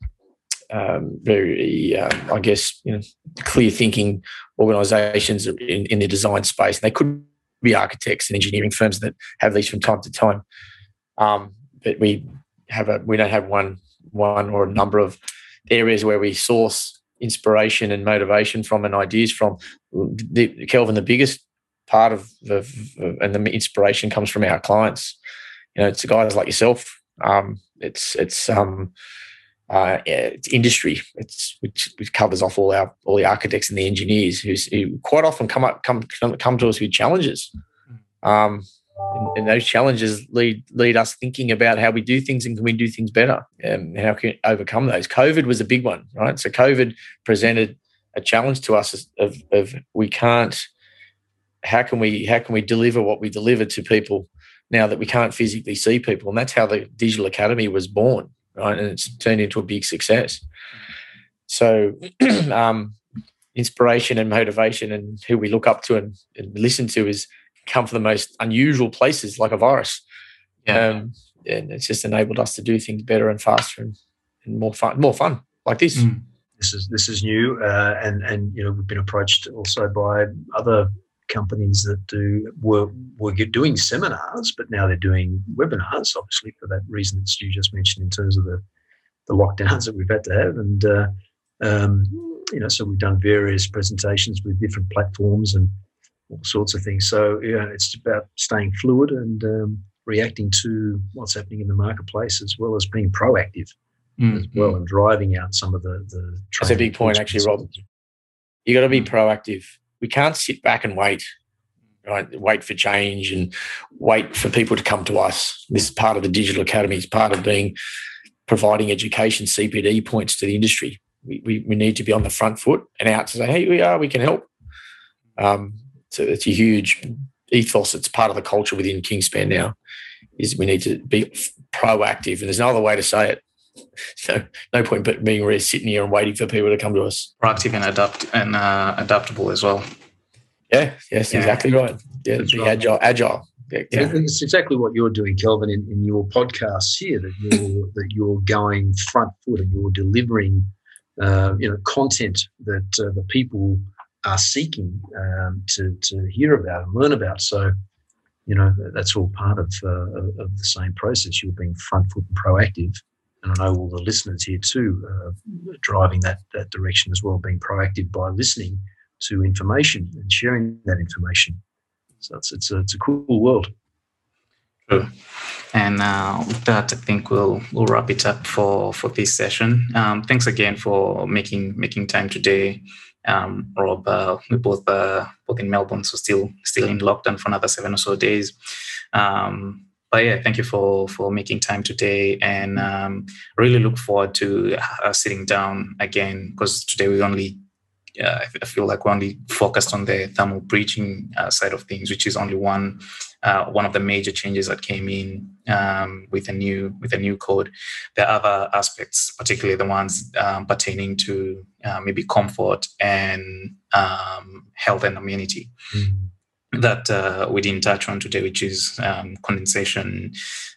um, very um, I guess you know clear thinking organisations in, in the design space. And they could be architects and engineering firms that have these from time to time, um, but we have a we don't have one one or a number of areas where we source inspiration and motivation from and ideas from. The, Kelvin, the biggest part of the and the inspiration comes from our clients. You know, it's guys like yourself. Um, it's it's um, uh, it's industry. It's which, which covers off all our all the architects and the engineers who's, who quite often come up come come to us with challenges. Um, and, and those challenges lead lead us thinking about how we do things and can we do things better and how can we overcome those. COVID was a big one, right? So COVID presented a challenge to us of of we can't. How can we how can we deliver what we deliver to people now that we can't physically see people? And that's how the Digital Academy was born, right? And it's turned into a big success. So um, inspiration and motivation and who we look up to and, and listen to is come from the most unusual places like a virus. Yeah. Um, and it's just enabled us to do things better and faster and, and more fun, more fun like this. Mm. This is this is new uh, and, and, you know, we've been approached also by other companies that do were were doing seminars, but now they're doing webinars, obviously for that reason that Stu just mentioned in terms of the, the lockdowns that we've had to have. And uh, um, you know, so we've done various presentations with different platforms and all sorts of things. So yeah, it's about staying fluid and um, reacting to what's happening in the marketplace, as well as being proactive, mm-hmm. as well, and driving out some of the the. That's a big point, actually, Rob. You got to be proactive. We can't sit back and wait, right? Wait for change and wait for people to come to us. This is part of the Digital Academy. It's part of being providing education C P D points to the industry. We, we, we need to be on the front foot and out to say, hey, we are, we can help. Um, so it's a huge ethos. It's part of the culture within Kingspan now is we need to be proactive, and there's no other way to say it. So no point but being really sitting here and waiting for people to come to us. Proactive and adapt and uh, adaptable as well. Yeah, yes, yeah. Exactly right. Yeah, be right. agile. Agile. Yeah. Yeah. It's exactly what you're doing, Kelvin, in, in your podcasts here. That you're that you're going front foot and you're delivering, uh, you know, content that uh, the people are seeking um, to to hear about and learn about. So, you know, that's all part of uh, of the same process. You're being front foot and proactive. And I know all the listeners here too, uh, driving that that direction as well, being proactive by listening to information and sharing that information. So it's it's a, it's a cool world. True. And uh, with that, I think we'll we'll wrap it up for for this session. Um, thanks again for making making time today, um, Rob. Uh, we both uh, both in Melbourne, so still still in lockdown for another seven or so days. Um, But yeah, thank you for, for making time today, and um, really look forward to uh, sitting down again, because today we only, uh, I feel like we only focused on the thermal breaching uh, side of things, which is only one uh, one of the major changes that came in um, with a new with a new code. There are other aspects, particularly the ones um, pertaining to uh, maybe comfort and um, health and amenity. Mm-hmm. that uh, we didn't touch on today, which is um, condensation.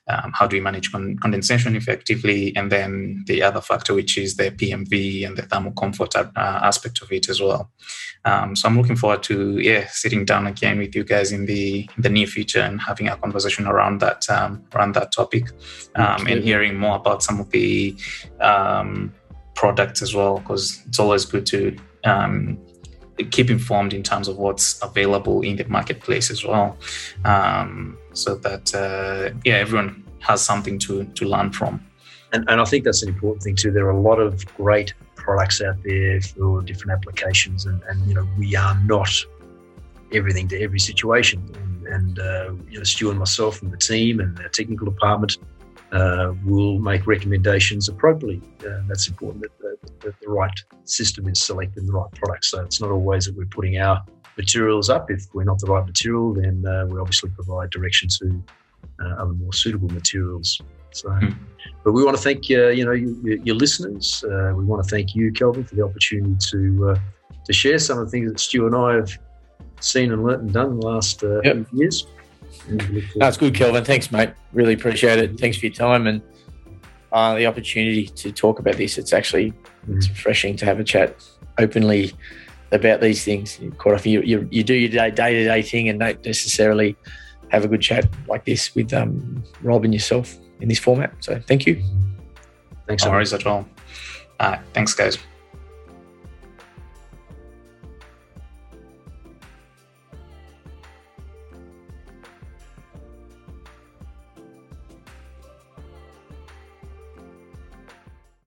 Um, how do we manage con- condensation effectively? And then the other factor, which is the P M V and the thermal comfort uh, aspect of it as well. Um, so I'm looking forward to yeah sitting down again with you guys in the in the near future and having a conversation around that um, around that topic um, and hearing more about some of the um, products as well, because it's always good to um, keep informed in terms of what's available in the marketplace as well, um, so that uh, yeah everyone has something to to learn from. And, and I think that's an important thing too. There are a lot of great products out there for different applications, and, and you know we are not everything to every situation. And, and uh, you know, Stu and myself and the team and our technical department uh, will make recommendations appropriately. Uh, that's important. That, that that the right system is selecting the right product. So it's not always that we're putting our materials up. If we're not the right material, then uh, we obviously provide direction to uh, other more suitable materials. So, mm. But we want to thank uh, you know your, your listeners. Uh, we want to thank you, Kelvin, for the opportunity to uh, to share some of the things that Stu and I have seen and learnt and done in the last uh, yep. few years. That's no, good, Kelvin. Thanks, mate. Really appreciate it. Thanks for your time and uh, the opportunity to talk about this. It's actually mm. it's refreshing to have a chat openly about these things. Quite often you, you, you do your day to day thing and don't necessarily have a good chat like this with um, Rob and yourself in this format. So thank you. Thanks. No worries at all. Uh, thanks, guys.